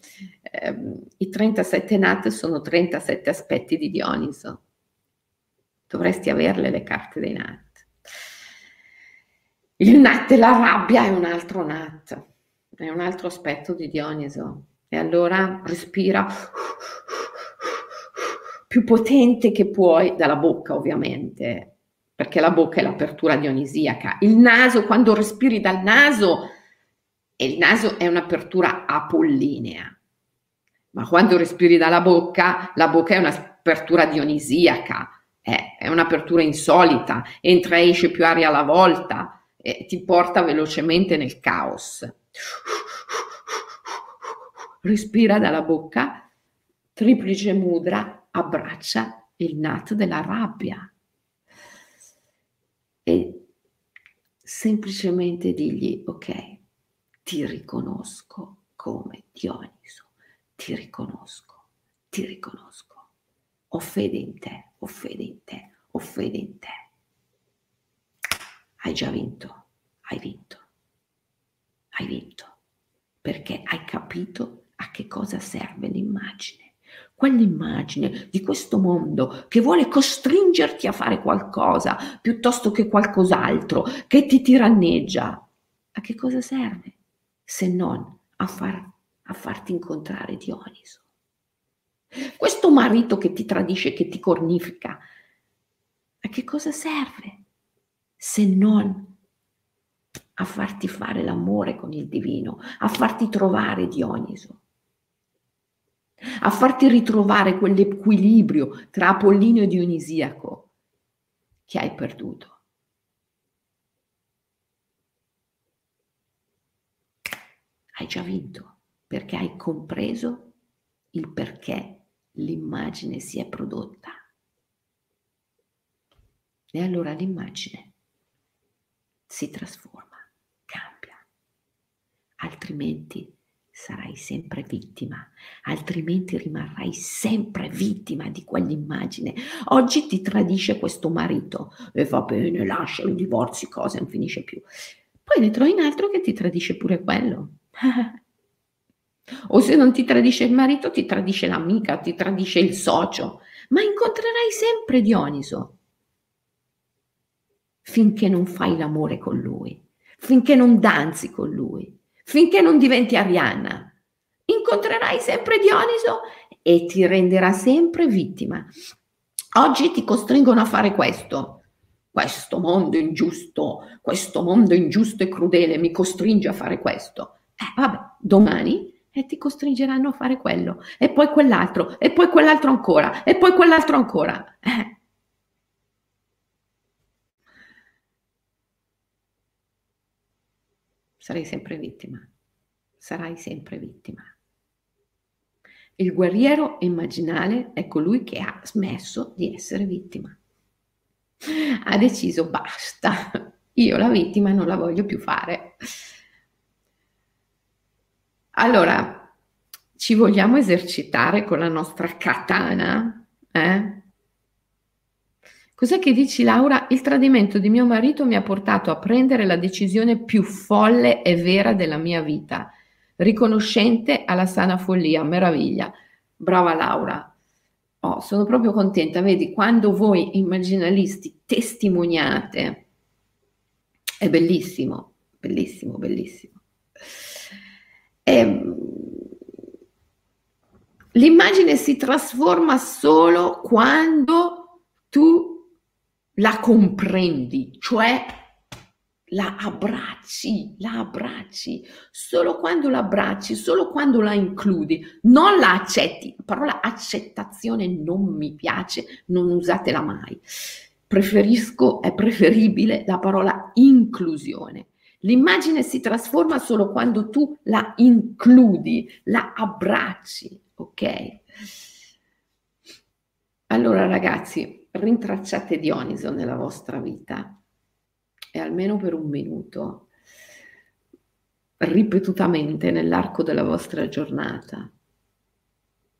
eh, i trentasette Nat sono trentasette aspetti di Dioniso. Dovresti averle le carte dei Nat. Il Nat della rabbia è un altro Nat, è un altro aspetto di Dioniso. E allora respira più potente che puoi, dalla bocca ovviamente, perché la bocca è l'apertura dionisiaca. Il naso, quando respiri dal naso, e il naso è un'apertura apollinea, ma quando respiri dalla bocca, la bocca è un'apertura dionisiaca, è, è un'apertura insolita, entra e esce più aria alla volta, e ti porta velocemente nel caos. Respira dalla bocca, triplice mudra, abbraccia il Nat della rabbia. E semplicemente digli: ok, ti riconosco come Dioniso, ti riconosco, ti riconosco, ho fede in te, ho fede in te, ho fede in te. Hai già vinto, hai vinto, hai vinto, perché hai capito a che cosa serve l'immagine. Quell'immagine di questo mondo che vuole costringerti a fare qualcosa piuttosto che qualcos'altro, che ti tiranneggia, a che cosa serve se non a, far, a farti incontrare Dioniso? Questo marito che ti tradisce, che ti cornifica, a che cosa serve se non a farti fare l'amore con il divino, a farti trovare Dioniso? A farti ritrovare quell'equilibrio tra apollineo e dionisiaco che hai perduto. Hai già vinto, perché hai compreso il perché l'immagine si è prodotta. E allora l'immagine si trasforma, cambia, altrimenti sarai sempre vittima, altrimenti rimarrai sempre vittima di quell'immagine. Oggi ti tradisce questo marito, e va bene, lascialo, divorzi, cosa, non finisce più. Poi ne trovi un altro che ti tradisce pure quello. O se non ti tradisce il marito, ti tradisce l'amica, ti tradisce il socio, ma incontrerai sempre Dioniso, finché non fai l'amore con lui, finché non danzi con lui, finché non diventi Arianna. Incontrerai sempre Dioniso e ti renderà sempre vittima. Oggi ti costringono a fare questo, questo mondo ingiusto, questo mondo ingiusto e crudele mi costringe a fare questo. Eh, vabbè, domani e ti costringeranno a fare quello, e poi quell'altro, e poi quell'altro ancora, e poi quell'altro ancora. Eh. Sarai sempre vittima, sarai sempre vittima. Il guerriero immaginale è colui che ha smesso di essere vittima. Ha deciso basta, io la vittima non la voglio più fare. Allora, ci vogliamo esercitare con la nostra katana? Eh? Cos'è che dici, Laura? Il tradimento di mio marito mi ha portato a prendere la decisione più folle e vera della mia vita, riconoscente alla sana follia. Meraviglia. Brava Laura. Oh, sono proprio contenta. Vedi, quando voi immaginalisti testimoniate, è bellissimo, bellissimo, bellissimo. E l'immagine si trasforma solo quando tu la comprendi, cioè la abbracci, la abbracci, solo quando la abbracci, solo quando la includi, non la accetti. La parola accettazione non mi piace, non usatela mai. Preferisco, è preferibile la parola inclusione. L'immagine si trasforma solo quando tu la includi, la abbracci, ok? Allora ragazzi, rintracciate Dioniso nella vostra vita e almeno per un minuto, ripetutamente nell'arco della vostra giornata,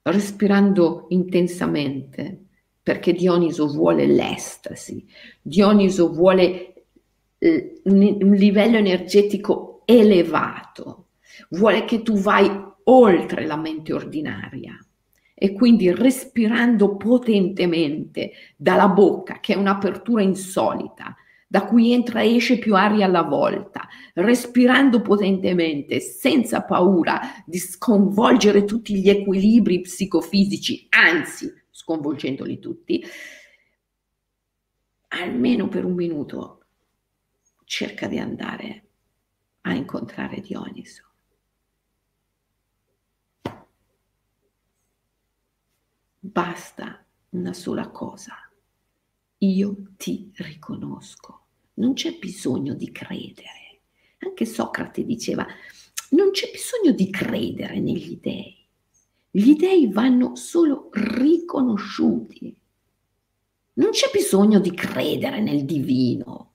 respirando intensamente, perché Dioniso vuole l'estasi, Dioniso vuole un livello energetico elevato, vuole che tu vai oltre la mente ordinaria e quindi respirando potentemente dalla bocca, che è un'apertura insolita, da cui entra e esce più aria alla volta, respirando potentemente, senza paura di sconvolgere tutti gli equilibri psicofisici, anzi sconvolgendoli tutti, almeno per un minuto cerca di andare a incontrare Dioniso. Basta una sola cosa. Io ti riconosco. Non c'è bisogno di credere. Anche Socrate diceva, non c'è bisogno di credere negli dèi. Gli dèi vanno solo riconosciuti. Non c'è bisogno di credere nel divino.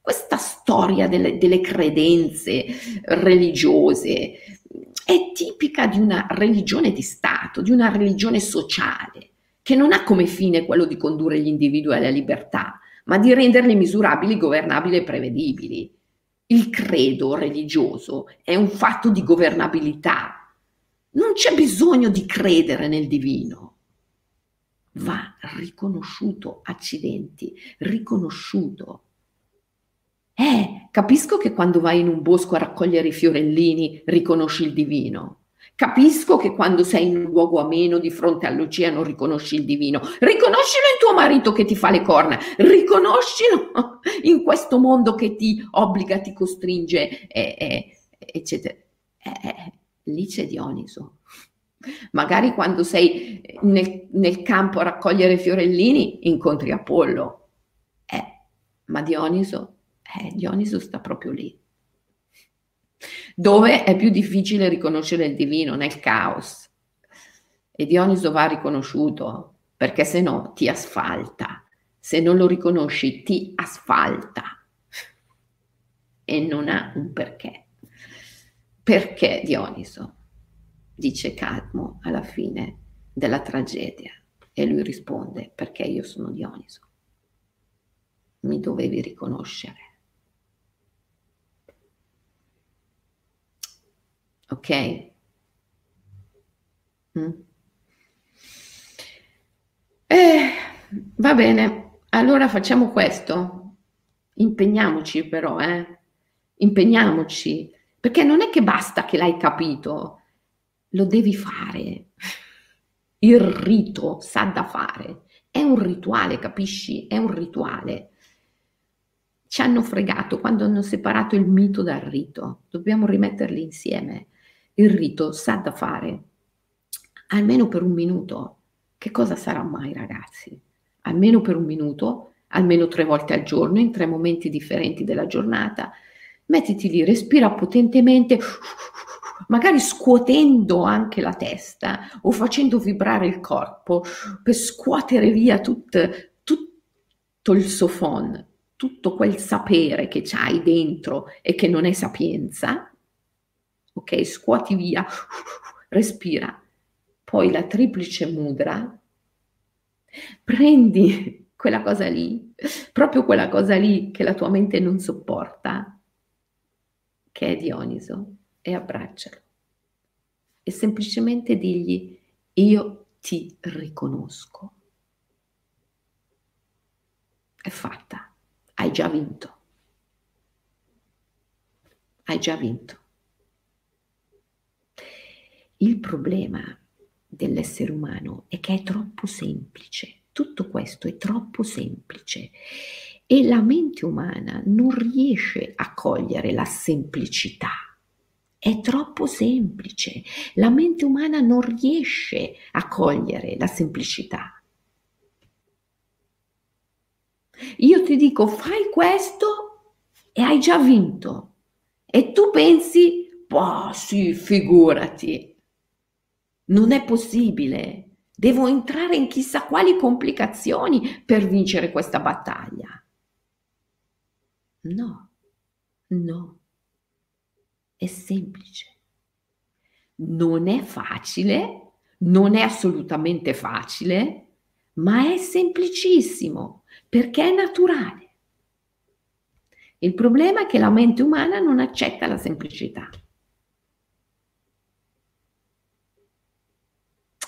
Questa storia delle, delle credenze religiose è tipica di una religione di Stato, di una religione sociale, che non ha come fine quello di condurre gli individui alla libertà, ma di renderli misurabili, governabili e prevedibili. Il credo religioso è un fatto di governabilità. Non c'è bisogno di credere nel divino. Va riconosciuto, accidenti, riconosciuto. Eh, capisco che quando vai in un bosco a raccogliere i fiorellini riconosci il divino. Capisco che quando sei in un luogo ameno di fronte all'oceano riconosci il divino. Riconoscilo in tuo marito che ti fa le corna. Riconoscilo in questo mondo che ti obbliga, ti costringe, eh, eh, eccetera. Eh, eh, lì c'è Dioniso. Magari quando sei nel, nel campo a raccogliere i fiorellini incontri Apollo. Eh, ma Dioniso... Eh, Dioniso sta proprio lì, dove è più difficile riconoscere il divino, nel caos. E Dioniso va riconosciuto, perché se no ti asfalta. Se non lo riconosci ti asfalta e non ha un perché. Perché Dioniso? Dice Cadmo alla fine della tragedia e lui risponde, perché io sono Dioniso, mi dovevi riconoscere. Ok? Mm. Eh, va bene, allora facciamo questo. Impegniamoci però, eh? Impegniamoci, perché non è che basta che l'hai capito, lo devi fare. Il rito sa da fare, È un rituale, capisci? È un rituale. Ci hanno fregato quando hanno separato il mito dal rito. Dobbiamo rimetterli insieme. Il rito sa da fare, almeno per un minuto. Che cosa sarà mai, ragazzi? Almeno per un minuto, almeno tre volte al giorno, in tre momenti differenti della giornata. Mettiti lì, respira potentemente, magari scuotendo anche la testa o facendo vibrare il corpo per scuotere via tut, tutto il sofon, tutto quel sapere che c'hai dentro e che non è sapienza, ok? Scuoti via, respira, poi la triplice mudra, prendi quella cosa lì, proprio quella cosa lì che la tua mente non sopporta, che è Dioniso, e abbraccialo. E semplicemente digli: io ti riconosco. È fatta. Hai già vinto, hai già vinto. Il problema dell'essere umano è che è troppo semplice, tutto questo è troppo semplice e la mente umana non riesce a cogliere la semplicità, è troppo semplice, la mente umana non riesce a cogliere la semplicità. Io ti dico fai questo e hai già vinto e tu pensi, oh sì, figurati, non è possibile, devo entrare in chissà quali complicazioni per vincere questa battaglia. No, no, è semplice, non è facile, non è assolutamente facile, ma è semplicissimo, perché è naturale. Il problema è che la mente umana non accetta la semplicità.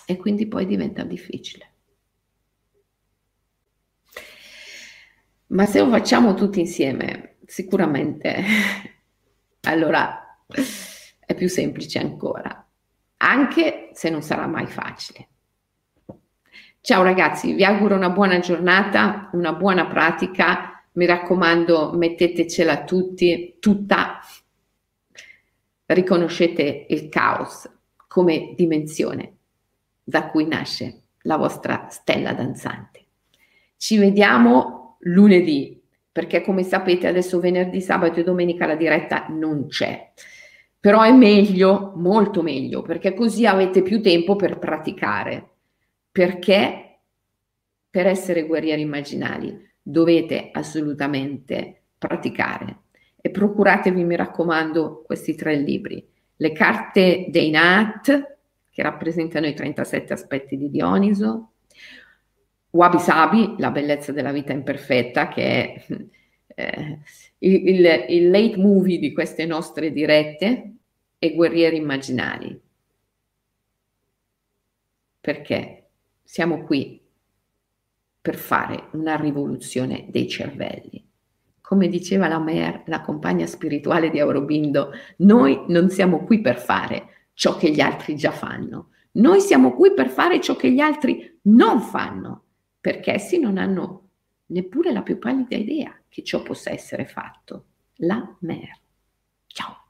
E quindi poi diventa difficile. Ma se lo facciamo tutti insieme, sicuramente, allora è più semplice ancora, anche se non sarà mai facile. Ciao ragazzi, vi auguro una buona giornata, una buona pratica, mi raccomando mettetecela tutti, tutta, riconoscete il caos come dimensione da cui nasce la vostra stella danzante. Ci vediamo lunedì, perché come sapete adesso venerdì, sabato e domenica la diretta non c'è, però è meglio, molto meglio, perché così avete più tempo per praticare. Perché per essere guerrieri immaginali dovete assolutamente praticare e procuratevi, mi raccomando, questi tre libri. Le carte dei Nat, che rappresentano i trentasette aspetti di Dioniso, Wabi Sabi, la bellezza della vita imperfetta, che è eh, il, il, il late movie di queste nostre dirette, e Guerrieri immaginali. Perché? Siamo qui per fare una rivoluzione dei cervelli. Come diceva la Mer, la compagna spirituale di Aurobindo, noi non siamo qui per fare ciò che gli altri già fanno. Noi siamo qui per fare ciò che gli altri non fanno, perché essi non hanno neppure la più pallida idea che ciò possa essere fatto. La Mer. Ciao.